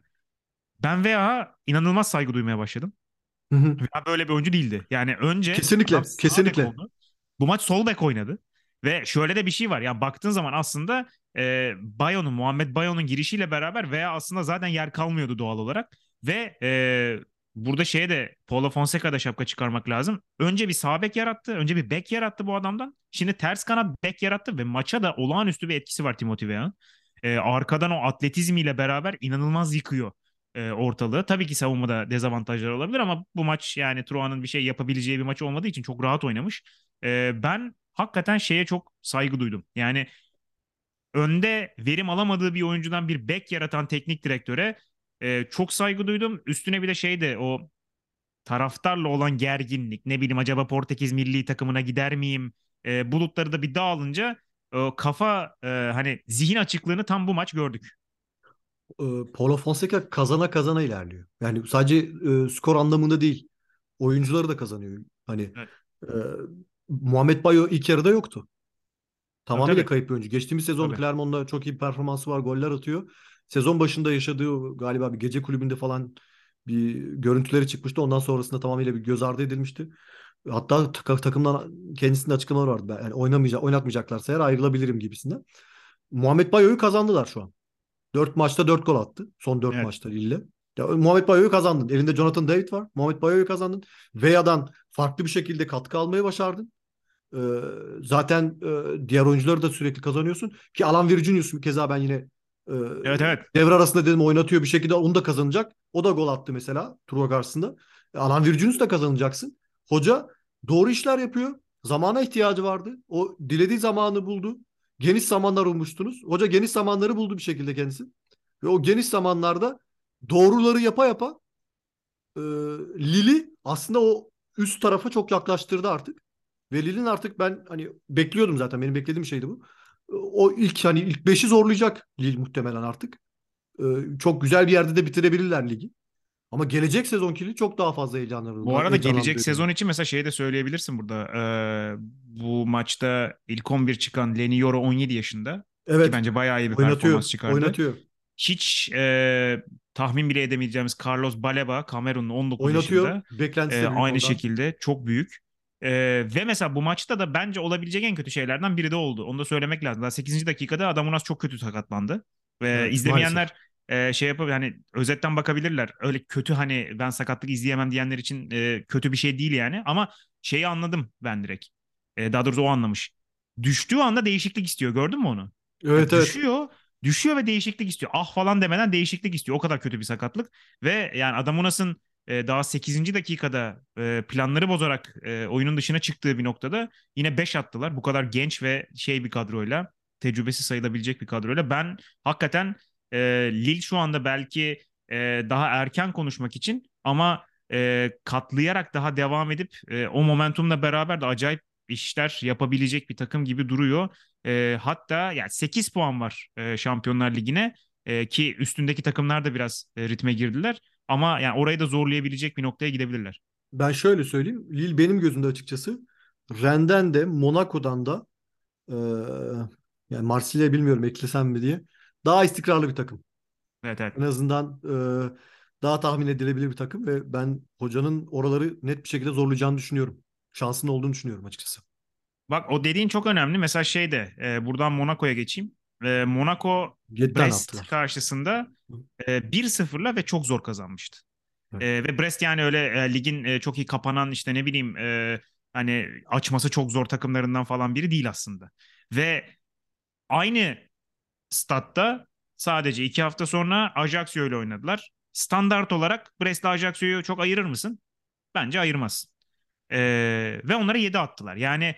Ben VA'ya inanılmaz saygı duymaya başladım. VA böyle bir oyuncu değildi. Yani önce kesinlikle. Bu maç sol bek oynadı. Ve şöyle de bir şey var. Yani baktığın zaman aslında Muhammed Bayo'nun girişiyle beraber veya aslında zaten yer kalmıyordu doğal olarak. Ve burada Paulo Fonseca'da şapka çıkarmak lazım. Önce bir sağ bek yarattı. Önce bir bek yarattı bu adamdan. Şimdi ters kanat bek yarattı ve maça da olağanüstü bir etkisi var Timothy Vea'nın. Arkadan o atletizmiyle beraber inanılmaz yıkıyor ortalığı. Tabii ki savunmada dezavantajlar olabilir ama bu maç yani Truan'ın bir şey yapabileceği bir maç olmadığı için çok rahat oynamış. Ben hakikaten çok saygı duydum. Yani önde verim alamadığı bir oyuncudan bir bek yaratan teknik direktöre çok saygı duydum. Üstüne bir de o taraftarla olan gerginlik, ne bileyim acaba Portekiz milli takımına gider miyim bulutları da bir dağılınca zihin açıklığını tam bu maç gördük. Paulo Fonseca kazana ilerliyor. Yani sadece skor anlamında değil. Oyuncuları da kazanıyor. Evet. Muhammed Bayo ilk yarıda yoktu. Tamamıyla kayıp bir oyuncu. Geçtiğimiz sezon Clermont'la çok iyi bir performansı var. Goller atıyor. Sezon başında yaşadığı galiba bir gece kulübünde falan bir görüntüleri çıkmıştı. Ondan sonrasında tamamıyla bir göz ardı edilmişti. Hatta takımdan kendisinin açıklamaları vardı. Yani oynatmayacaklarsa eğer ayrılabilirim gibisinden. Muhammed Bayo'yu kazandılar şu an. 4 maçta 4 gol attı. Son 4 maçta Lille. Ya, Muhammed Bayo'yu kazandın. Elinde Jonathan David var. Muhammed Bayo'yu kazandın. Vea'dan farklı bir şekilde katkı almayı başardın. Zaten diğer oyuncuları da sürekli kazanıyorsun. Ki Alan Virginius'u keza ben yine devre arasında dedim oynatıyor bir şekilde. Onu da kazanacak. O da gol attı mesela Truva karşısında. Alan Virginius'u da kazanacaksın. Hoca doğru işler yapıyor. Zamana ihtiyacı vardı. O dilediği zamanı buldu. Geniş zamanlar olmuştunuz. Hoca geniş zamanları buldu bir şekilde kendisi. Ve o geniş zamanlarda doğruları yapa Lille'i aslında o üst tarafa çok yaklaştırdı artık. Ve Lille'in artık ben bekliyordum zaten. Benim beklediğim şeydi bu. O ilk ilk 5'i zorlayacak Lille muhtemelen artık. Çok güzel bir yerde de bitirebilirler ligi. Ama gelecek sezonki çok daha fazla heyecanlanıyor. Bu arada gelecek sezon için mesela de söyleyebilirsin burada. Bu maçta ilk 11 çıkan Leny Yoro 17 yaşında. Evet. Ki bence bayağı iyi bir performans çıkardı. Hiç tahmin bile edemeyeceğimiz Carlos Baleba Kamerun'un 19 yaşında. Beklentisi aynı şekilde çok büyük. Ve mesela bu maçta da bence olabilecek en kötü şeylerden biri de oldu. Onu da söylemek lazım. Daha 8. dakikada Adamunas çok kötü sakatlandı. Ve izlemeyenler özetten bakabilirler. Öyle kötü ben sakatlık izleyemem diyenler için kötü bir şey değil yani. Ama anladım ben direkt. Daha doğrusu o anlamış. Düştüğü anda değişiklik istiyor. Gördün mü onu? Evet. Düşüyor. düşüyor ve değişiklik istiyor. Ah falan demeden değişiklik istiyor. O kadar kötü bir sakatlık. Ve yani Adamunas'ın daha 8. dakikada planları bozarak oyunun dışına çıktığı bir noktada yine 5 attılar. Bu kadar genç ve şey bir kadroyla, tecrübesi sayılabilecek bir kadroyla. Ben hakikaten Lille şu anda belki daha erken konuşmak için ama katlayarak daha devam edip o momentumla beraber de acayip işler yapabilecek bir takım gibi duruyor. Hatta yani 8 puan var Şampiyonlar Ligi'ne ki üstündeki takımlar da biraz ritme girdiler. Ama yani orayı da zorlayabilecek bir noktaya gidebilirler. Ben şöyle söyleyeyim. Lille benim gözümde açıkçası Rennes'den de Monaco'dan da yani Marsilya'yı bilmiyorum eklesem mi diye daha istikrarlı bir takım. Evet, evet. En azından daha tahmin edilebilir bir takım ve ben hocanın oraları net bir şekilde zorlayacağını düşünüyorum. Şansının olduğunu düşünüyorum açıkçası. Bak o dediğin çok önemli. Mesela şey de buradan Monaco'ya geçeyim. Monaco Brest karşısında 1-0'la ve çok zor kazanmıştı. Evet. Ve Brest yani öyle ligin çok iyi kapanan işte ne bileyim hani açması çok zor takımlarından falan biri değil aslında. Ve aynı statta sadece 2 hafta sonra Ajaccio ile oynadılar. Standart olarak Brest ile Ajaccio'yu çok ayırır mısın? Bence ayırmazsın. Ve onlara 7 attılar. Yani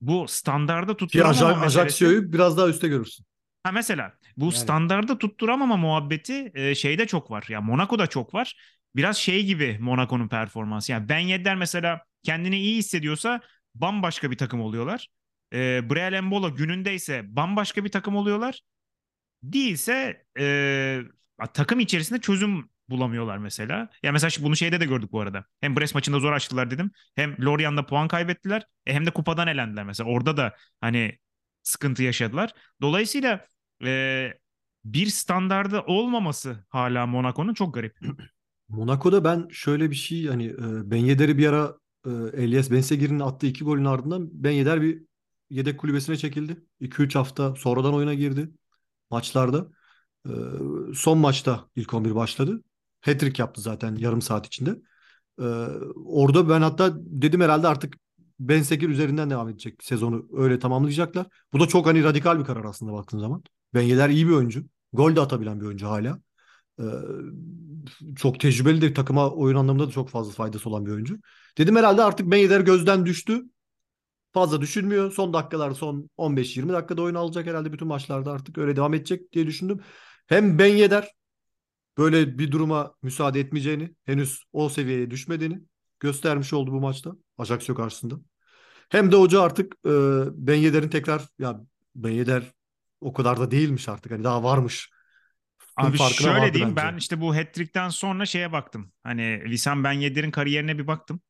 bu standarda tutturamama Ajacio'yu biraz daha üstte görürsün. Ha mesela bu yani standarda tutturamama muhabbeti şeyde çok var. Ya yani Monaco'da çok var. Biraz şey gibi Monaco'nun performansı. Yani Ben Yedder mesela kendini iyi hissediyorsa bambaşka bir takım oluyorlar. Breel Embolo günündeyse bambaşka bir takım oluyorlar. Değilse takım içerisinde çözüm bulamıyorlar mesela. Ya yani mesela bunu şeyde de gördük bu arada. Hem Brest maçında zor açtılar dedim. Hem Lorient'da puan kaybettiler. Hem de kupadan elendiler mesela. Orada da hani sıkıntı yaşadılar. Dolayısıyla bir standardı olmaması hala Monaco'nun çok garip. Monaco'da ben şöyle bir şey hani Ben Yedder'i bir ara Elias Ben Seghir'in attığı 2 golün ardından Ben Yedder bir yedek kulübesine çekildi. 2-3 hafta sonradan oyuna girdi maçlarda. Son maçta ilk 11 başladı. Hat-trick yaptı zaten yarım saat içinde. Orada ben hatta dedim herhalde artık Ben Seghir üzerinden devam edecek. Sezonu öyle tamamlayacaklar. Bu da çok hani radikal bir karar aslında baktığın zaman. Ben Yedder iyi bir oyuncu. Gol de atabilen bir oyuncu hala. Çok tecrübeli de takıma oyun anlamında da çok fazla faydası olan bir oyuncu. Dedim herhalde artık Ben Yedder gözden düştü. Fazla düşünmüyor. Son dakikalarda son 15-20 dakikada oyun alacak herhalde bütün maçlarda artık öyle devam edecek diye düşündüm. Hem Ben Yedder böyle bir duruma müsaade etmeyeceğini, henüz o seviyeye düşmediğini göstermiş oldu bu maçta Ajaccio karşısında. Hem de hoca artık Ben Yedder'in tekrar ya Ben Yedder o kadar da değilmiş artık hani daha varmış. Abi şöyle diyeyim bence. Ben işte bu hat-trick'ten sonra şeye baktım. Hani Wissam Ben Yedder'in kariyerine bir baktım.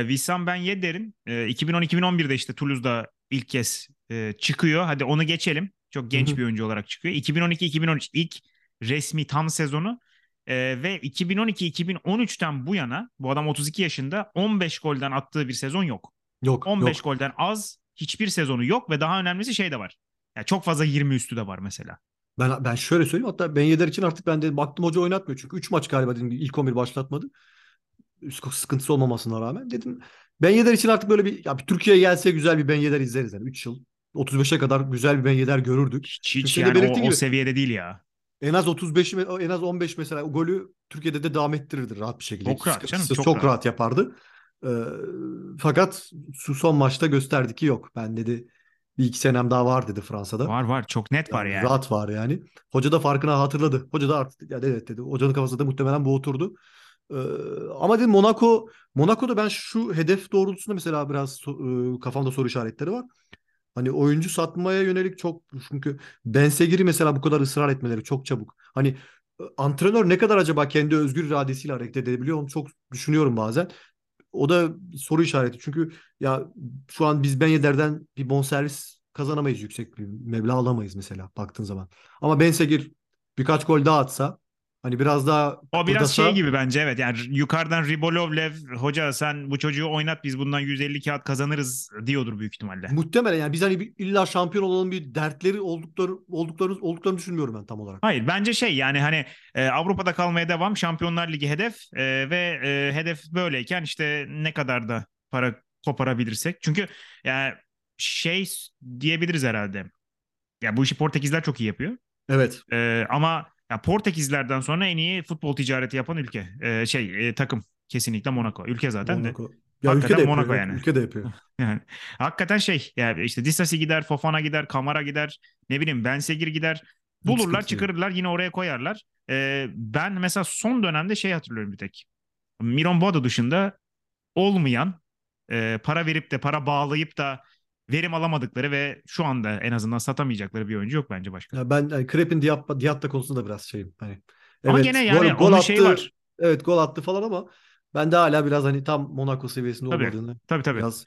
Wissam Ben Yedder'in 2010-2011'de işte Toulouse'da ilk kez çıkıyor. Hadi onu geçelim. Çok genç bir oyuncu olarak çıkıyor. 2012-2013 ilk resmi tam sezonu ve 2012-2013'ten bu yana bu adam 32 yaşında 15 golden attığı bir sezon yok. Yok. 15 golden az hiçbir sezonu yok ve daha önemlisi şey de var. Yani çok fazla 20 üstü de var mesela. Ben şöyle söyleyeyim hatta Ben Yedder için artık ben de baktım hoca oynatmıyor çünkü 3 maç galiba dedim ilk 11 başlatmadı. Sıkıntısı olmamasına rağmen dedim Ben Yedder için artık böyle bir Türkiye'ye gelse güzel bir Ben Yedder izleriz yani 3 yıl. 35'e kadar güzel bir Ben Yedder görürdük. Hiç yani o seviyede değil ya. En az 35 en az 15 mesela o golü Türkiye'de de devam ettirirdi rahat bir şekilde. Çok rahat canım, çok rahat yapardı. Fakat son maçta gösterdi ki yok. Ben dedi bir 2 senem daha var dedi Fransa'da. Var çok net var yani. Rahat var yani. Hoca da farkına hatırladı. Hoca da artık yani evet dedi. Hocanın kafasında muhtemelen bu oturdu. Ama dedim Monaco'da ben şu hedef doğrultusunda mesela biraz kafamda soru işaretleri var. Hani oyuncu satmaya yönelik çok çünkü Ben Seghir'i mesela bu kadar ısrar etmeleri çok çabuk. Hani antrenör ne kadar acaba kendi özgür iradesiyle hareket edebiliyor onu çok düşünüyorum bazen. O da soru işareti çünkü ya şu an biz Ben Yedder'den bir bonservis kazanamayız yüksek bir meblağ alamayız mesela baktığın zaman. Ama Ben Seghir birkaç gol daha atsa hani biraz daha o biraz şey gibi bence evet yani yukarıdan Ribolovlev hoca sen bu çocuğu oynat biz bundan 150 kağıt kazanırız diyordur büyük ihtimalle. Muhtemelen yani biz hani illa şampiyon olalım bir dertleri olduklarını düşünmüyorum ben tam olarak. Hayır bence şey yani hani Avrupa'da kalmaya devam Şampiyonlar Ligi hedef ve hedef böyleyken işte ne kadar da para koparabilirsek. Çünkü yani şey diyebiliriz herhalde ya bu işi Portekizler çok iyi yapıyor. Evet. Ama ya Portekizlerden sonra en iyi futbol ticareti yapan ülke. Takım kesinlikle Monaco. Ülke zaten Monaco. De. Ya hakikaten ülke de Monaco yapıyor, yani. Ülke de yapıyor. Yani hakikaten yani işte Dissasi gider, Fofana gider, Kamara gider, ne bileyim Bensegir gider. Bulurlar, çıkarırlar, yine oraya koyarlar. Ben mesela son dönemde hatırlıyorum bir tek. Miron Bodo dışında olmayan, para verip de para bağlayıp da verim alamadıkları ve şu anda en azından satamayacakları bir oyuncu yok bence başka. Ya ben Krepin Diatta konusunda biraz şeyim. Hani, ama gene gol attı, var. Evet, gol attı falan ama ben de hala biraz tam Monaco seviyesinde olmadığını. Tabii. Biraz...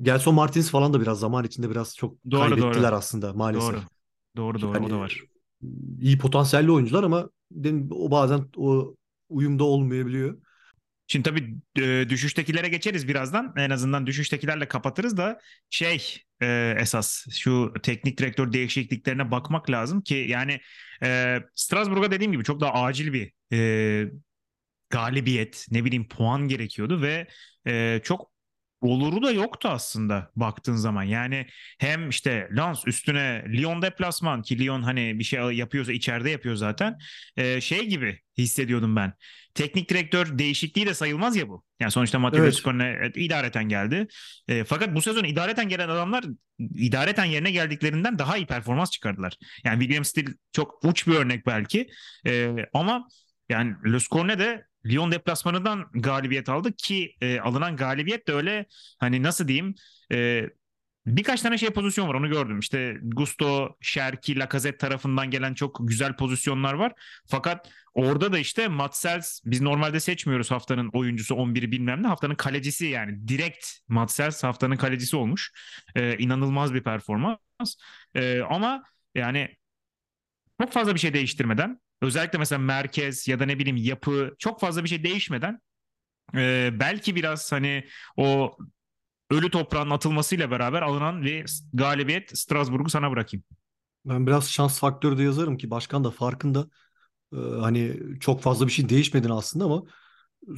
Gelson Martins falan da biraz zaman içinde biraz çok kaybettiler aslında maalesef. Doğru yani, o da var. İyi potansiyelli oyuncular ama o bazen o uyumda olmayabiliyor. Şimdi tabii düşüştekilere geçeriz birazdan. En azından düşüştekilerle kapatırız da esas şu teknik direktör değişikliklerine bakmak lazım ki yani Strasbourg'a dediğim gibi çok daha acil bir galibiyet, puan gerekiyordu ve çok oluru da yoktu aslında baktığın zaman. Yani hem Lens üstüne Lyon deplasman ki Lyon hani bir şey yapıyorsa içeride yapıyor zaten. Gibi hissediyordum ben. Teknik direktör değişikliği de sayılmaz ya bu. Yani sonuçta Matteo Skorne idareten geldi. Fakat bu sezon idareten gelen adamlar idareten yerine geldiklerinden daha iyi performans çıkardılar. Yani William Steele çok uç bir örnek belki. Ama yani Le Skorne de Lyon deplasmanından galibiyet aldı ki alınan galibiyet de öyle hani nasıl diyeyim birkaç tane pozisyon var, onu gördüm. Gusto, Şerki, Lacazette tarafından gelen çok güzel pozisyonlar var. Fakat orada da Mats Hummels, biz normalde seçmiyoruz haftanın oyuncusu 11'i bilmem ne, haftanın kalecisi yani direkt Mats Hummels haftanın kalecisi olmuş. İnanılmaz bir performans. Ama yani çok fazla bir şey değiştirmeden, özellikle mesela merkez ya da yapı çok fazla bir şey değişmeden belki biraz hani o ölü toprağın atılmasıyla beraber alınan bir galibiyet. Strasbourg'u sana bırakayım. Ben biraz şans faktörü de yazarım ki başkan da farkında. Hani çok fazla bir şey değişmedi aslında ama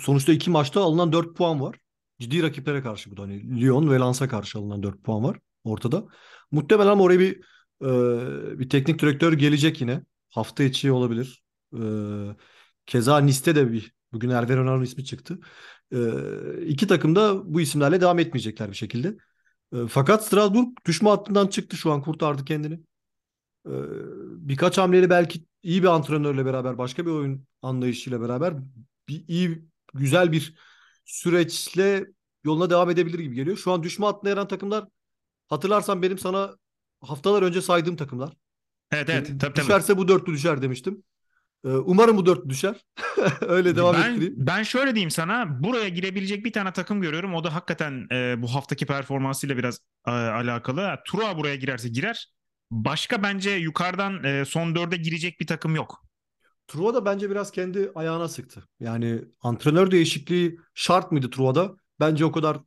sonuçta 2 maçta alınan 4 puan var. Ciddi rakiplere karşı bu da. Hani Lyon ve Lens'e karşı alınan 4 puan var ortada. Muhtemelen oraya bir teknik direktör gelecek yine. Hafta içi olabilir. Keza Nice'te de bugün Hervé Renard'ın ismi çıktı. İki takım da bu isimlerle devam etmeyecekler bir şekilde. Fakat Strasbourg düşme hattından çıktı şu an. Kurtardı kendini. Birkaç hamleyle belki iyi bir antrenörle beraber, başka bir oyun anlayışıyla beraber güzel bir süreçle yoluna devam edebilir gibi geliyor. Şu an düşme hattına yaran takımlar, hatırlarsan benim sana haftalar önce saydığım takımlar. Evet. Tabii, düşerse bu dörtlü düşer demiştim. Umarım bu dörtlü düşer. Öyle devam ettireyim. Ben şöyle diyeyim sana. Buraya girebilecek bir tane takım görüyorum. O da hakikaten bu haftaki performansıyla biraz alakalı. Tura buraya girerse girer. Başka bence yukarıdan son dörde girecek bir takım yok. Tura da bence biraz kendi ayağına sıktı. Yani antrenör değişikliği şart mıydı Tura'da? Bence o kadar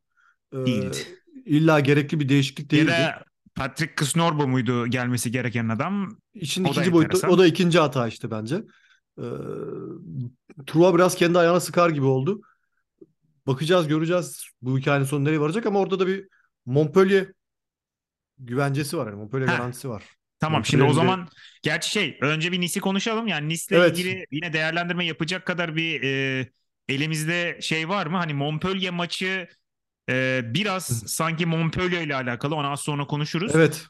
illa gerekli bir değişiklik değildi. Patrick Kısnorbo muydu gelmesi gereken adam? İçinde ikinci boyutta, o da ikinci hata bence. Truva biraz kendi ayağına sıkar gibi oldu. Bakacağız, göreceğiz bu hikayenin sonu nereye varacak ama orada da bir Montpellier güvencesi var. Yani Montpellier garantisi var. Tamam, şimdi o zaman gerçi önce bir Nice'i konuşalım. Yani Nice'le ilgili yine değerlendirme yapacak kadar bir elimizde var mı? Hani Montpellier maçı biraz sanki Montpellier ile alakalı, onu az sonra konuşuruz. Evet.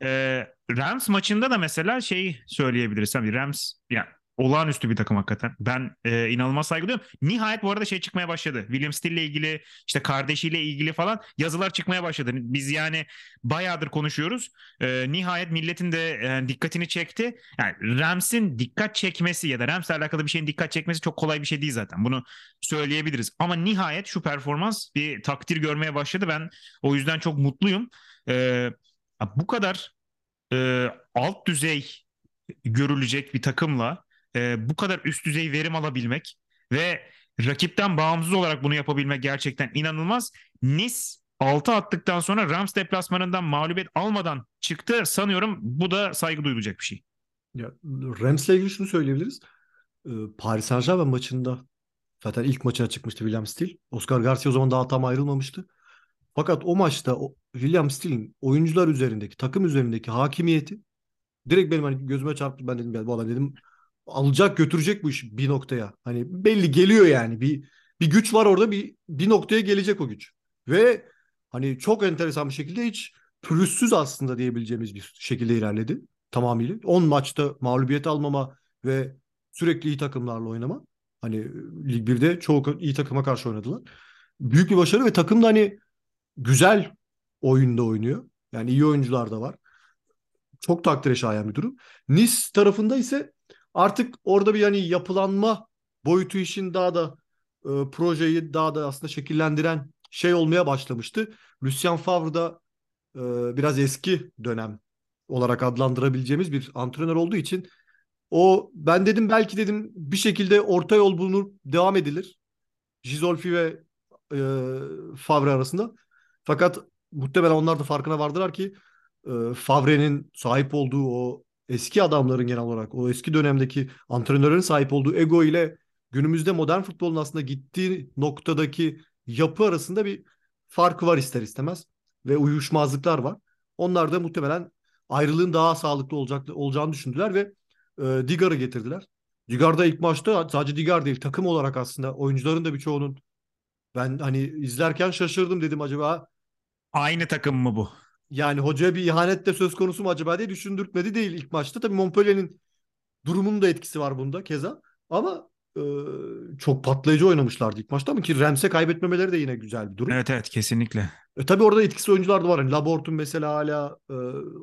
Rams maçında da mesela söyleyebiliriz. Rams yani olağanüstü bir takım hakikaten. Ben inanılmaz saygı duyuyorum. Nihayet bu arada çıkmaya başladı. William Steele ile ilgili, kardeşiyle ilgili falan yazılar çıkmaya başladı. Biz yani bayağıdır konuşuyoruz. Nihayet milletin de dikkatini çekti. Yani Rams'in dikkat çekmesi ya da Rams'le alakalı bir şeyin dikkat çekmesi çok kolay bir şey değil zaten. Bunu söyleyebiliriz. Ama nihayet şu performans bir takdir görmeye başladı. Ben o yüzden çok mutluyum. Bu kadar alt düzey görülecek bir takımla bu kadar üst düzey verim alabilmek ve rakipten bağımsız olarak bunu yapabilmek gerçekten inanılmaz. Nice 6 attıktan sonra Rams deplasmanından mağlubiyet almadan çıktı. Sanıyorum bu da saygı duyulacak bir şey. Rams'le ilgili şunu söyleyebiliriz. Paris Saint-Germain maçında zaten ilk maçına çıkmıştı William Steele. Oscar Garcia o zaman daha tam ayrılmamıştı. Fakat o maçta William Steele'in oyuncular üzerindeki, takım üzerindeki hakimiyeti direkt benim hani gözüme çarptı. Ben dedim ya bu adam dedim alacak götürecek bu iş bir noktaya. Hani belli geliyor yani bir güç var orada bir noktaya gelecek o güç. Ve hani çok enteresan bir şekilde hiç pürüzsüz aslında diyebileceğimiz bir şekilde ilerledi tamamıyla. 10 maçta mağlubiyet almama ve sürekli iyi takımlarla oynama. Hani Lig 1'de çoğu iyi takıma karşı oynadılar. Büyük bir başarı ve takım da hani güzel oyunda oynuyor. Yani iyi oyuncular da var. Çok takdire şayan bir durum. Nice tarafında ise artık orada bir yani yapılanma boyutu işin daha da projeyi daha da aslında şekillendiren şey olmaya başlamıştı. Lucien Favre'da biraz eski dönem olarak adlandırabileceğimiz bir antrenör olduğu için o ben dedim belki dedim bir şekilde orta yol bulunur devam edilir. Gizolfi ve Favre arasında. Fakat muhtemelen onlar da farkına vardılar ki Favre'nin sahip olduğu o eski adamların genel olarak o eski dönemdeki antrenörlerin sahip olduğu ego ile günümüzde modern futbolun aslında gittiği noktadaki yapı arasında bir fark var ister istemez ve uyuşmazlıklar var. Onlar da muhtemelen ayrılığın daha sağlıklı olacağını düşündüler ve Digar'ı getirdiler. Digar da ilk maçta sadece Digar değil takım olarak aslında oyuncuların da birçoğunun ben hani izlerken şaşırdım dedim acaba aynı takım mı bu? Yani hocaya bir ihanet de söz konusu mu acaba diye düşündürtmedi değil ilk maçta. Tabii Montpellier'in durumunun da etkisi var bunda keza. Ama çok patlayıcı oynamışlardı ilk maçta. Ama ki Rams'e kaybetmemeleri de yine güzel bir durum. Evet evet kesinlikle. Tabii orada etkisiz oyuncular da var. Yani Laporte'un mesela hala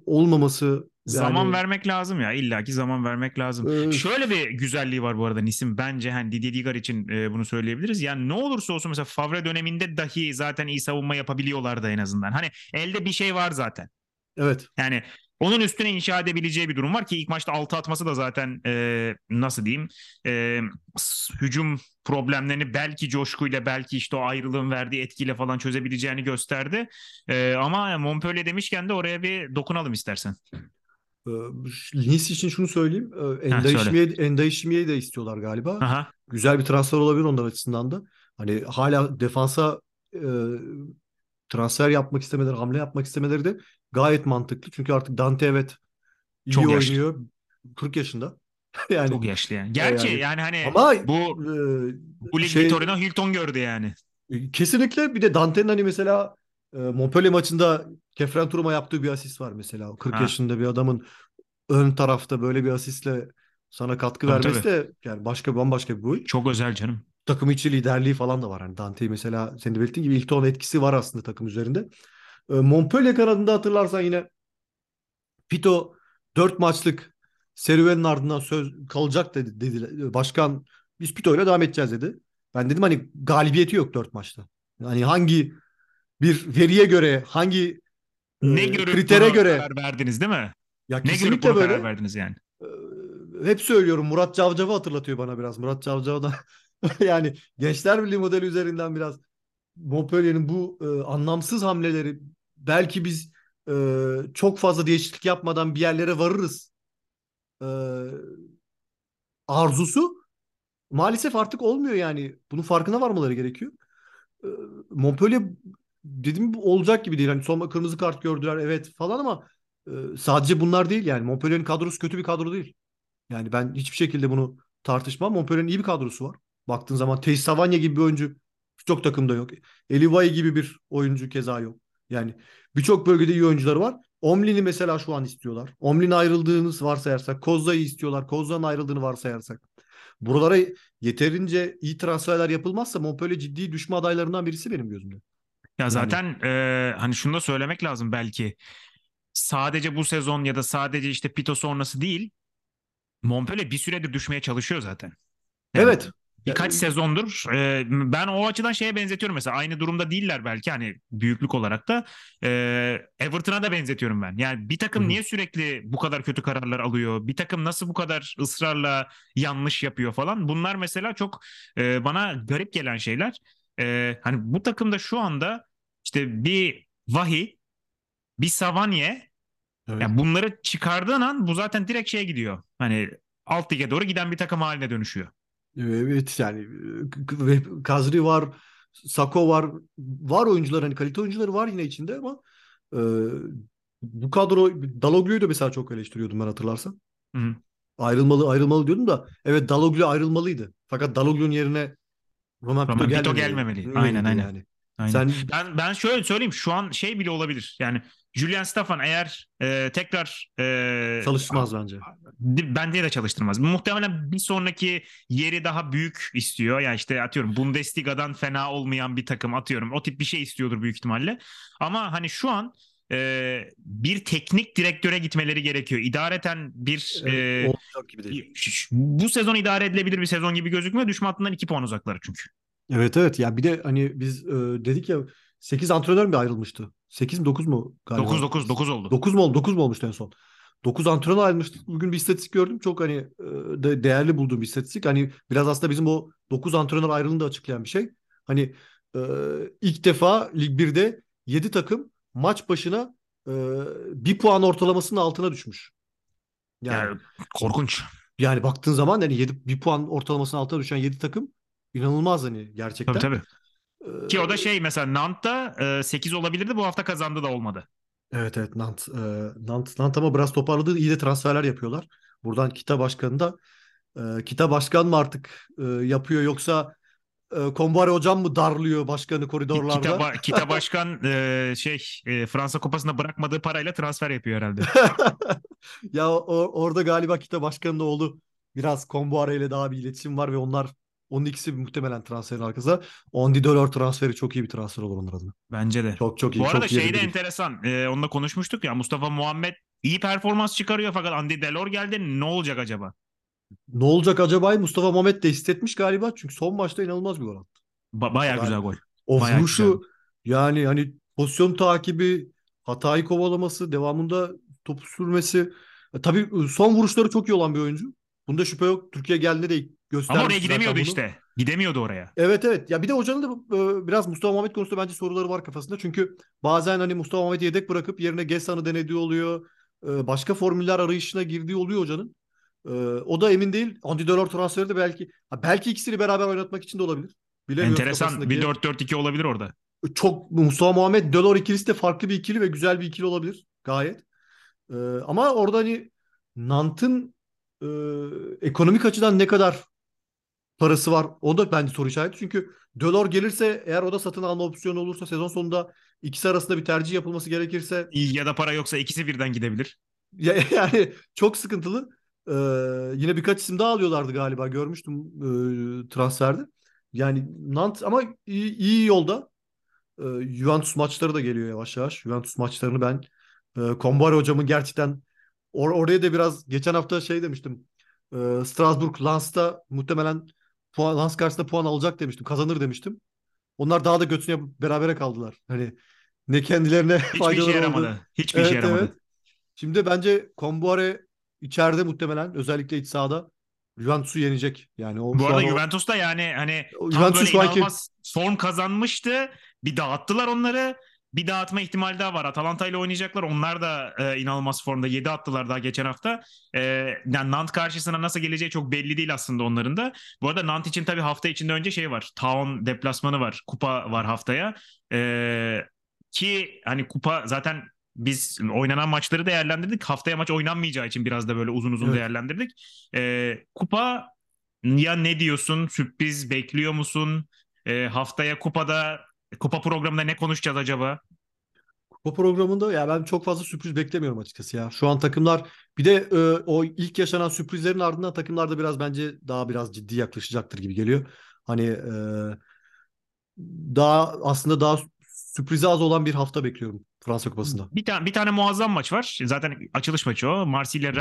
olmaması. Yani... Zaman vermek lazım ya. İlla ki zaman vermek lazım. Şöyle bir güzelliği var bu arada Nisim. Bence hani Didier Digar için bunu söyleyebiliriz. Yani ne olursa olsun mesela Favre döneminde dahi zaten iyi savunma yapabiliyorlardı en azından. Hani elde bir şey var zaten. Evet. Yani onun üstüne inşa edebileceği bir durum var ki ilk maçta 6 atması da zaten nasıl diyeyim hücum problemlerini belki coşkuyla belki işte o ayrılığın verdiği etkiyle falan çözebileceğini gösterdi. Ama Montpellier demişken de oraya bir dokunalım istersen. Nice için şunu söyleyeyim. Enda Işimiye'yi de istiyorlar galiba. Aha. Güzel bir transfer olabilir onlar açısından da. Hani hala defansa transfer yapmak istemeleri, hamle yapmak istemeleri de gayet mantıklı. Çünkü artık Dante evet iyi çok oynuyor. Yaşlı. 40 yaşında. Yani, çok yaşlı yani. Gerçi yani hani ama, bu lig Vitorino Hilton gördü yani. Kesinlikle bir de Dante'nin hani mesela Montpellier maçında Kefren Turum'a yaptığı bir asist var mesela. 40 yaşında bir adamın ön tarafta böyle bir asistle sana katkı vermesi tabii. De yani bambaşka bir boy. Çok özel canım. Takım içi liderliği falan da var. Yani Dante'yi mesela senin de belirttiğin gibi Hilton etkisi var aslında takım üzerinde. Montpellier kanadında hatırlarsan yine Pito 4 maçlık serüvenin ardından söz kalacak dedi. Başkan biz Pito'yla devam edeceğiz dedi. Ben dedim hani galibiyeti yok 4 maçta. Yani hangi bir veriye göre hangi kritere göre karar verdiniz değil mi? Ya ne görüp buna karar verdiniz yani? Hep söylüyorum Murat Cavcav'ı hatırlatıyor bana biraz. Murat Cavcav'dan yani Gençler Birliği modeli üzerinden biraz Montpellier'in bu anlamsız hamleleri belki biz çok fazla değişiklik yapmadan bir yerlere varırız arzusu maalesef artık olmuyor yani. Bunun farkına varmaları gerekiyor. Montpellier dedim olacak gibi değil. Hani son kırmızı kart gördüler evet falan ama sadece bunlar değil yani. Montpellier'in kadrosu kötü bir kadro değil. Yani ben hiçbir şekilde bunu tartışmam. Montpellier'in iyi bir kadrosu var. Baktığın zaman Teis Savanya gibi bir oyuncu birçok takımda yok. Elivay gibi bir oyuncu keza yok. Yani birçok bölgede iyi oyuncuları var. Omlin'i mesela şu an istiyorlar. Omlin ayrıldığını varsayarsak. Kozza'yı istiyorlar. Kozza'nın ayrıldığını varsayarsak. Buralara yeterince iyi transferler yapılmazsa Montpellier ciddi düşme adaylarından birisi benim gözümde. Ya zaten yani. Hani şunu da söylemek lazım belki. Sadece bu sezon ya da sadece işte Pito sonrası değil. Montpellier bir süredir düşmeye çalışıyor zaten. Yani evet. Birkaç sezondur. Ben o açıdan şeye benzetiyorum mesela. Aynı durumda değiller belki hani büyüklük olarak da. Everton'a da benzetiyorum ben. Yani bir takım niye sürekli bu kadar kötü kararlar alıyor? Bir takım nasıl bu kadar ısrarla yanlış yapıyor falan? Bunlar mesela çok bana garip gelen şeyler. Hani bu takımda şu anda işte bir Vahi, bir Savanye. Evet. Yani bunları çıkardığın an bu zaten direkt şeye gidiyor. Hani alt lige doğru giden bir takım haline dönüşüyor. Evet yani Kazri var, Sako var oyuncular hani kalite oyuncuları var yine içinde ama Bu kadro Daloglu'yu da mesela çok eleştiriyordum ben, hatırlarsan. Hı. Ayrılmalı diyordum da, evet, Daloglu ayrılmalıydı. Fakat Daloglu'nun yerine Roman Pito gelmemeliydi. Aynen. Yani. Aynen. Ben şöyle söyleyeyim, şu an şey bile olabilir. Yani Julian Stefan eğer tekrar çalışmaz bence. Bence de çalıştırmaz. Muhtemelen bir sonraki yeri daha büyük istiyor. Yani işte atıyorum Bundesliga'dan fena olmayan bir takım, atıyorum. O tip bir şey istiyordur büyük ihtimalle. Ama hani şu an bir teknik direktöre gitmeleri gerekiyor. İdareten bir olacak gibi değil. Bu sezon idare edilebilir bir sezon gibi gözükmüyor. Düşme hattından 2 puan uzakları çünkü. Evet. Ya bir de hani biz dedik ya, 8 antrenör mü ayrılmıştı? 8 mi 9 mu galiba? 9 oldu. 9 mu olmuştu en son? 9 antrenör ayrılmıştı. Bugün bir istatistik gördüm. Çok hani değerli bulduğum bir istatistik. Hani biraz aslında bizim o 9 antrenör ayrılığını da açıklayan bir şey. Hani ilk defa Lig 1'de 7 takım maç başına 1 puan ortalamasının altına düşmüş. Yani korkunç. Yani baktığın zaman hani 1 puan ortalamasının altına düşen 7 takım inanılmaz hani gerçekten. Tabii. Ki o da şey, mesela Nant'ta 8 olabilirdi, bu hafta kazandı da olmadı. Evet, Nant ama biraz toparladı, iyi de transferler yapıyorlar. Buradan Kita Başkanı da Kita Başkan mı artık yapıyor, yoksa Kombari hocam mı darlıyor başkanı koridorlarda? Kita Başkan Fransa Kupası'nda bırakmadığı parayla transfer yapıyor herhalde. Ya orada galiba Kita Başkan'ın oğlu biraz Kombari ile daha bir iletişim var ve onun ikisi muhtemelen transferin arkasında. Ondi Dolor transferi çok iyi bir transfer olur onlar adına. Bence de. Çok iyi. Bu arada şey de enteresan. Onunla konuşmuştuk ya, Mustafa Muhammed iyi performans çıkarıyor fakat Andy Delors geldi. Ne olacak acaba? Mustafa Muhammed de hissetmiş galiba. Çünkü son maçta inanılmaz bir gol attı. Bayağı güzel gol. O vuruşu, yani hani pozisyon takibi, hatayı kovalaması, devamında topu sürmesi. Tabii son vuruşları çok iyi olan bir oyuncu. Bunda şüphe yok. Türkiye geldiğinde de ama oraya gidemiyordu işte. Gidemiyordu oraya. Evet. Ya bir de hocanın da biraz Mustafa Muhammed konusunda bence soruları var kafasında. Çünkü bazen hani Mustafa Muhammed'i yedek bırakıp yerine Gesan'ı denediği oluyor. Başka formüller arayışına girdiği oluyor hocanın. O da emin değil. Andy Delors transferi de belki ikisini beraber oynatmak için de olabilir. Bilemiyorum. Enteresan. Bir 4-4-2 olabilir orada. Çok Mustafa Muhammed Delors ikilisi de farklı bir ikili ve güzel bir ikili olabilir. Gayet. Ama orada hani Nant'ın ekonomik açıdan ne kadar parası var, o da bence soru işareti. Çünkü Delors gelirse eğer, o da satın alma opsiyonu olursa, sezon sonunda ikisi arasında bir tercih yapılması gerekirse, ya da para yoksa ikisi birden gidebilir. Yani çok sıkıntılı. Yine birkaç isim daha alıyorlardı galiba, görmüştüm transferde. Yani Nant ama iyi yolda. Juventus maçları da geliyor yavaş yavaş. Juventus maçlarını ben Kombari hocamın gerçekten oraya da biraz geçen hafta şey demiştim. Strasbourg, Lens'ta muhtemelen Lens karşısında puan alacak demiştim. Kazanır demiştim. Onlar daha da götünü yapıp berabere kaldılar. Hani ne kendilerine faydaları şey oldu. Hiçbir şey yaramadı. Evet. Şimdi bence Kombari içeride muhtemelen, özellikle iç sahada Juventus'u yenecek. Yani bu arada Juventus da yani hani tam böyle inanılmaz form kazanmıştı. Bir dağıttılar onları. Bir dağıtma ihtimali daha var. Atalanta ile oynayacaklar. Onlar da inanılmaz formda. 7 attılar daha geçen hafta. Yani Nant karşısına nasıl geleceği çok belli değil aslında onların da. Bu arada Nant için tabii hafta içinde önce şey var. Town deplasmanı var. Kupa var haftaya. Ki hani kupa zaten biz oynanan maçları değerlendirdik. Haftaya maç oynanmayacağı için biraz da böyle uzun evet, değerlendirdik. Kupa ya ne diyorsun? Sürpriz bekliyor musun? Haftaya kupada... Kupa programında ne konuşacağız acaba? Kupa programında ya ben çok fazla sürpriz beklemiyorum açıkçası ya. Şu an takımlar bir de o ilk yaşanan sürprizlerin ardından takımlar da biraz bence daha biraz ciddi yaklaşacaktır gibi geliyor. Hani daha sürprize az olan bir hafta bekliyorum Fransa Kupası'nda. Bir tane muazzam maç var. Zaten açılış maçı o. Marsilya'da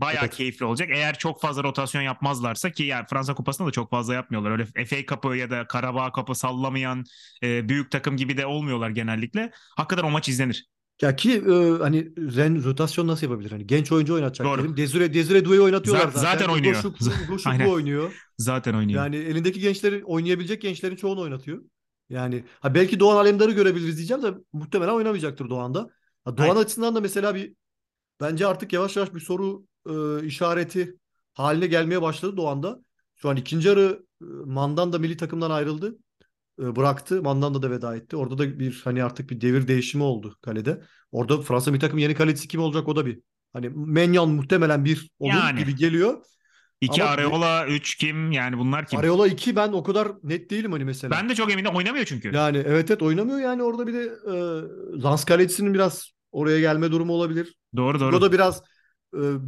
bayağı evet, keyifli olacak. Eğer çok fazla rotasyon yapmazlarsa, ki yani Fransa Kupası'nda da çok fazla yapmıyorlar. Öyle FA Cup'ı ya da Karabağ Cup'ı sallamayan büyük takım gibi de olmuyorlar genellikle. Hakikaten o maç izlenir. Ya ki hani Ren rotasyon nasıl yapabilir? Hani genç oyuncu oynatacak. Doğru. Desire Doué'yi oynatıyorlar zaten. Oynuyor. Koşup oynuyor. Zaten oynuyor. Yani elindeki gençleri, oynayabilecek gençlerin çoğunu oynatıyor. Yani belki Doğan Alemdar'ı görebiliriz diyeceğim de muhtemelen oynamayacaktır Doğan'da. Doğan açısından da mesela bence artık yavaş yavaş bir soru işareti haline gelmeye başladı Doğan'da. Şu an ikinci yarı Mandan da milli takımdan ayrıldı. bıraktı. Mandanda da veda etti. Orada da bir hani artık bir devir değişimi oldu kalede. Orada Fransa bir takım yeni kalecisi kim olacak o da bir. Hani Maignan muhtemelen bir olur yani gibi geliyor. 2 Areola, 3 kim? Yani bunlar kim? Areola 2 ben o kadar net değilim hani mesela. Ben de çok eminim oynamıyor çünkü. Yani evet oynamıyor yani orada bir de Lens kalecisinin biraz oraya gelme durumu olabilir. Doğru. O da biraz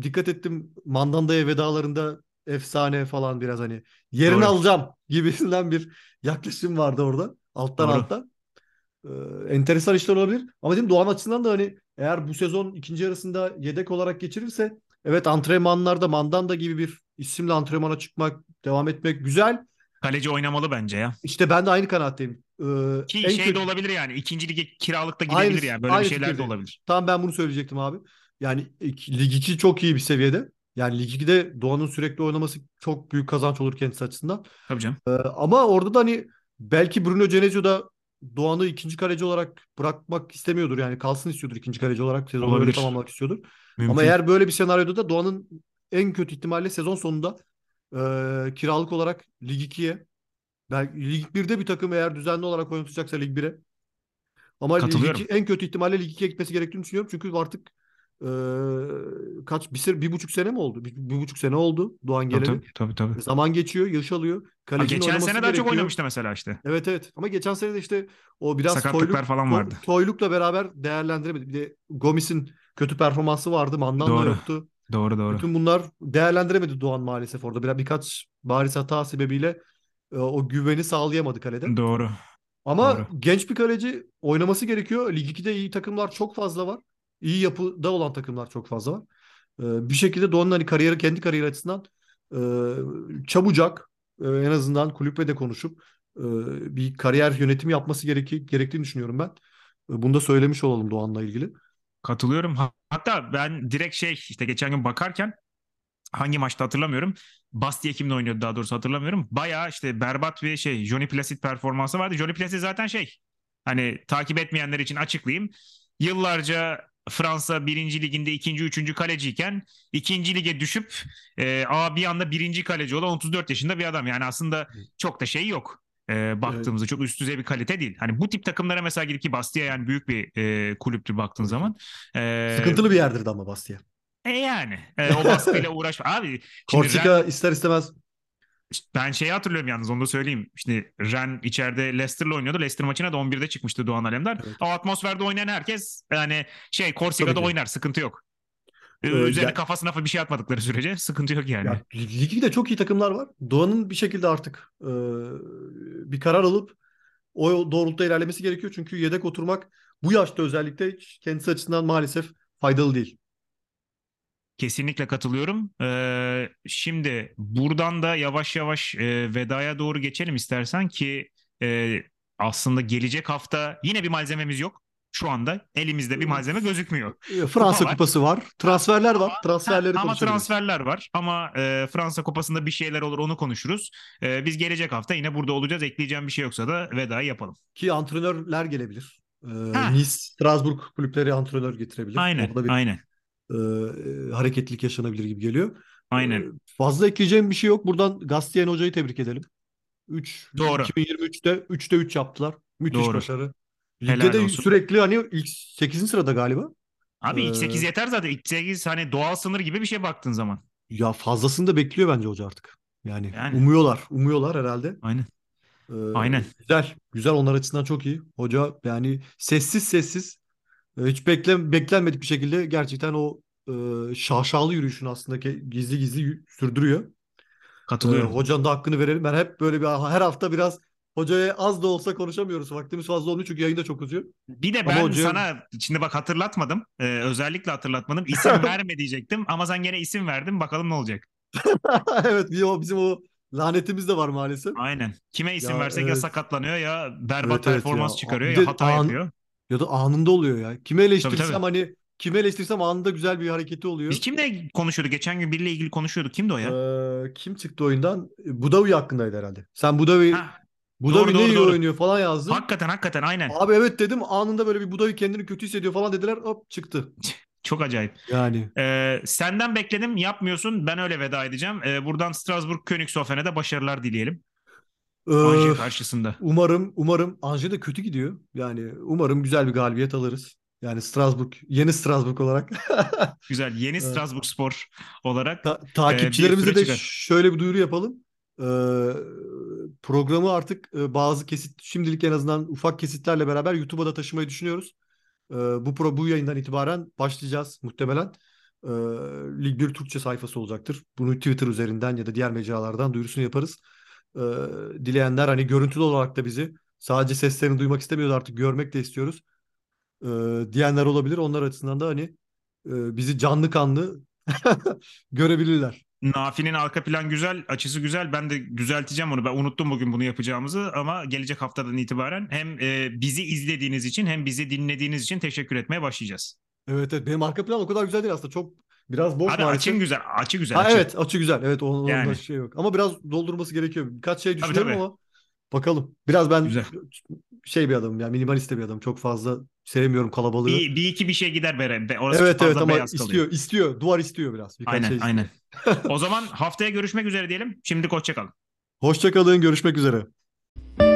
dikkat ettim Mandanda'ya vedalarında efsane falan biraz hani yerini alacağım gibisinden bir yaklaşım vardı orada. Alttan. Enteresan işler olabilir. Ama dedim Doğan açısından da hani eğer bu sezon ikinci yarısında yedek olarak geçirirse evet antrenmanlarda Mandanda gibi bir isimle antrenmana çıkmak, devam etmek güzel. Kaleci oynamalı bence ya. İşte ben de aynı kanaatteyim. Ki en şey kötü... de olabilir yani. İkinci lige kiralık da gidebilir aynı, yani. Böyle şeyler fikirde de olabilir. Tamam ben bunu söyleyecektim abi. Yani Lig 2 çok iyi bir seviyede. Yani Lig 2'de Doğan'ın sürekli oynaması çok büyük kazanç olur kendisi açısından. Tabii canım. Ama orada da hani belki Bruno Genesio da Doğan'ı ikinci kaleci olarak bırakmak istemiyordur. Yani kalsın istiyordur ikinci kaleci olarak. Sezonu öyle tamamlamak istiyordur. Mümkün. Ama eğer böyle bir senaryoda da Doğan'ın en kötü ihtimalle sezon sonunda kiralık olarak Lig 2'ye belki Lig 1'de bir takım eğer düzenli olarak oynatacaksa Lig 1'e ama en kötü ihtimalle Lig 2'ye gitmesi gerektiğini düşünüyorum. Çünkü artık bir buçuk sene oldu Doğan geleli. Tabii. Zaman geçiyor, yaş alıyor. Geçen sene daha çok oynamıştı mesela işte. Evet. Ama geçen sene de işte o biraz sakatlıklar falan vardı. Toyluk'la beraber değerlendiremedik. Bir de Gomis'in kötü performansı vardı. Mandanda yoktu. Doğru. Bütün bunlar değerlendiremedi Doğan maalesef orada. Birkaç bariz hata sebebiyle o güveni sağlayamadı kalede. Doğru. Ama genç bir kaleci oynaması gerekiyor. Lig 2'de iyi takımlar çok fazla var. İyi yapıda olan takımlar çok fazla var. Bir şekilde Doğan'ın hani kariyeri kendi kariyeri açısından çabucak en azından kulüple de konuşup bir kariyer yönetimi yapması gerektiğini düşünüyorum ben. Bunu da söylemiş olalım Doğan'la ilgili. Katılıyorum. Hatta ben direkt işte geçen gün bakarken hangi maçta hatırlamıyorum. Bastia kimle oynuyordu daha doğrusu hatırlamıyorum. Bayağı işte berbat bir Johnny Placid performansı vardı. Johnny Placid zaten hani takip etmeyenler için açıklayayım. Yıllarca Fransa 1. Liginde 2. 3. kaleciyken 2. Lig'e düşüp bir anda 1. kaleci olan 34 yaşında bir adam. Yani aslında çok da yok. Baktığımızda çok üst düzey bir kalite değil. Hani bu tip takımlara mesela gidip ki Bastia yani büyük bir kulüptür baktığın zaman. Sıkıntılı bir yerdir de ama Bastia. O baskıyla uğraşma. Abi Korsika ister istemez. Ben hatırlıyorum yalnız onu da söyleyeyim. Şimdi Rennes içeride Leicester'la oynuyordu. Leicester maçına da 11'de çıkmıştı Doğan Alemdar. Evet. O atmosferde oynayan herkes yani Korsika'da oynar, sıkıntı yok. Üzerine kafasına bir atmadıkları sürece sıkıntı yok yani. Ya, Lig'de çok iyi takımlar var. Doğan'ın bir şekilde artık bir karar alıp o doğrultuda ilerlemesi gerekiyor. Çünkü yedek oturmak bu yaşta özellikle kendisi açısından maalesef faydalı değil. Kesinlikle katılıyorum. Şimdi buradan da yavaş yavaş vedaya doğru geçelim istersen ki aslında gelecek hafta yine bir malzememiz yok. Şu anda elimizde bir malzeme gözükmüyor. Fransa Kupası var. Transferler var. Transferler var. Ama Fransa Kupası'nda bir şeyler olur onu konuşuruz. Biz gelecek hafta yine burada olacağız. Ekleyeceğim bir şey yoksa da veda yapalım. Ki antrenörler gelebilir. Nice, Strasbourg kulüpleri antrenör getirebilir. Aynen. Hareketlilik yaşanabilir gibi geliyor. Aynen. Fazla ekleyeceğim bir şey yok. Buradan Gastien Hoca'yı tebrik edelim. 2023'te 3'te 3 yaptılar. Müthiş başarı. Ligde de sürekli hani ilk 8. sırada galiba. Abi ilk 8 yeter zaten. İlk 8 hani doğal sınır gibi bir şey baktığın zaman. Ya fazlasını da bekliyor bence hoca artık. Yani umuyorlar herhalde. Aynen. Güzel onlar açısından çok iyi. Hoca yani sessiz hiç beklenmedik bir şekilde gerçekten o şaşalı yürüyüşünü aslında gizli sürdürüyor. Katılıyorum. Hocanın da hakkını verelim. Ben hep böyle her hafta biraz hocaya az da olsa konuşamıyoruz. Vaktimiz fazla olmuyor çünkü yayında çok uzuyor. Bir de ben sana şimdi bak hatırlatmadım. Özellikle hatırlatmadım. İsim verme diyecektim ama sen gene isim verdin. Bakalım ne olacak? Evet bizim o lanetimiz de var maalesef. Aynen. Kime isim versek ya sakatlanıyor ya berbat performans çıkarıyor ya hata yapıyor. Ya da anında oluyor ya. Kime eleştirsem anında güzel bir hareketi oluyor. Biz kimle konuşuyorduk? Geçen gün biriyle ilgili konuşuyorduk. Kimdi o ya? Kim çıktı oyundan? Budavi hakkındaydı herhalde. Sen Budavi ne iyi oynuyor falan yazdın. Hakikaten aynen. Abi evet dedim anında böyle bir Budavi kendini kötü hissediyor falan dediler. Hop çıktı. Çok acayip. Yani. Senden bekledim yapmıyorsun. Ben öyle veda edeceğim. Buradan Strasbourg Königshofer'e de başarılar dileyelim. Angers karşısında. Umarım Angers de kötü gidiyor. Yani umarım güzel bir galibiyet alırız. Yani Strasbourg, yeni Strasbourg olarak. Güzel, yeni Strasbourg Spor olarak. Takipçilerimize de şöyle bir duyuru yapalım. Programı artık bazı kesit, şimdilik en azından ufak kesitlerle beraber YouTube'a da taşımayı düşünüyoruz. Bu yayından itibaren başlayacağız muhtemelen. Lig 1 Türkçe sayfası olacaktır. Bunu Twitter üzerinden ya da diğer mecralardan duyurusunu yaparız. Dileyenler hani görüntülü olarak da bizi, sadece seslerini duymak istemiyoruz artık, görmek de istiyoruz diyenler olabilir. Onlar açısından da hani bizi canlı kanlı görebilirler. Nafi'nin arka plan güzel, açısı güzel. Ben de düzelteceğim onu. Ben unuttum bugün bunu yapacağımızı, ama gelecek haftadan itibaren hem bizi izlediğiniz için hem bizi dinlediğiniz için teşekkür etmeye başlayacağız. Evet. Benim arka plan o kadar güzel değil aslında. Çok biraz boş. Abi açın güzel. Açı güzel. Ha, evet, açı güzel. Evet, onun yani. Şey yok. Ama biraz doldurması gerekiyor. Birkaç şey düşünüyorum tabii. Ama bakalım. Biraz ben güzel. Şey bir adamım yani, minimalist bir adamım. Çok fazla sevmiyorum kalabalığı. Bir iki bir şey gider bere. Orası evet fazla evet, ama beyaz istiyor kalıyor. İstiyor. Duvar istiyor biraz. Birkaç aynen şey istiyor. Aynen. O zaman haftaya görüşmek üzere diyelim. Şimdi hoşça kalın. Hoşça kalın. Görüşmek üzere.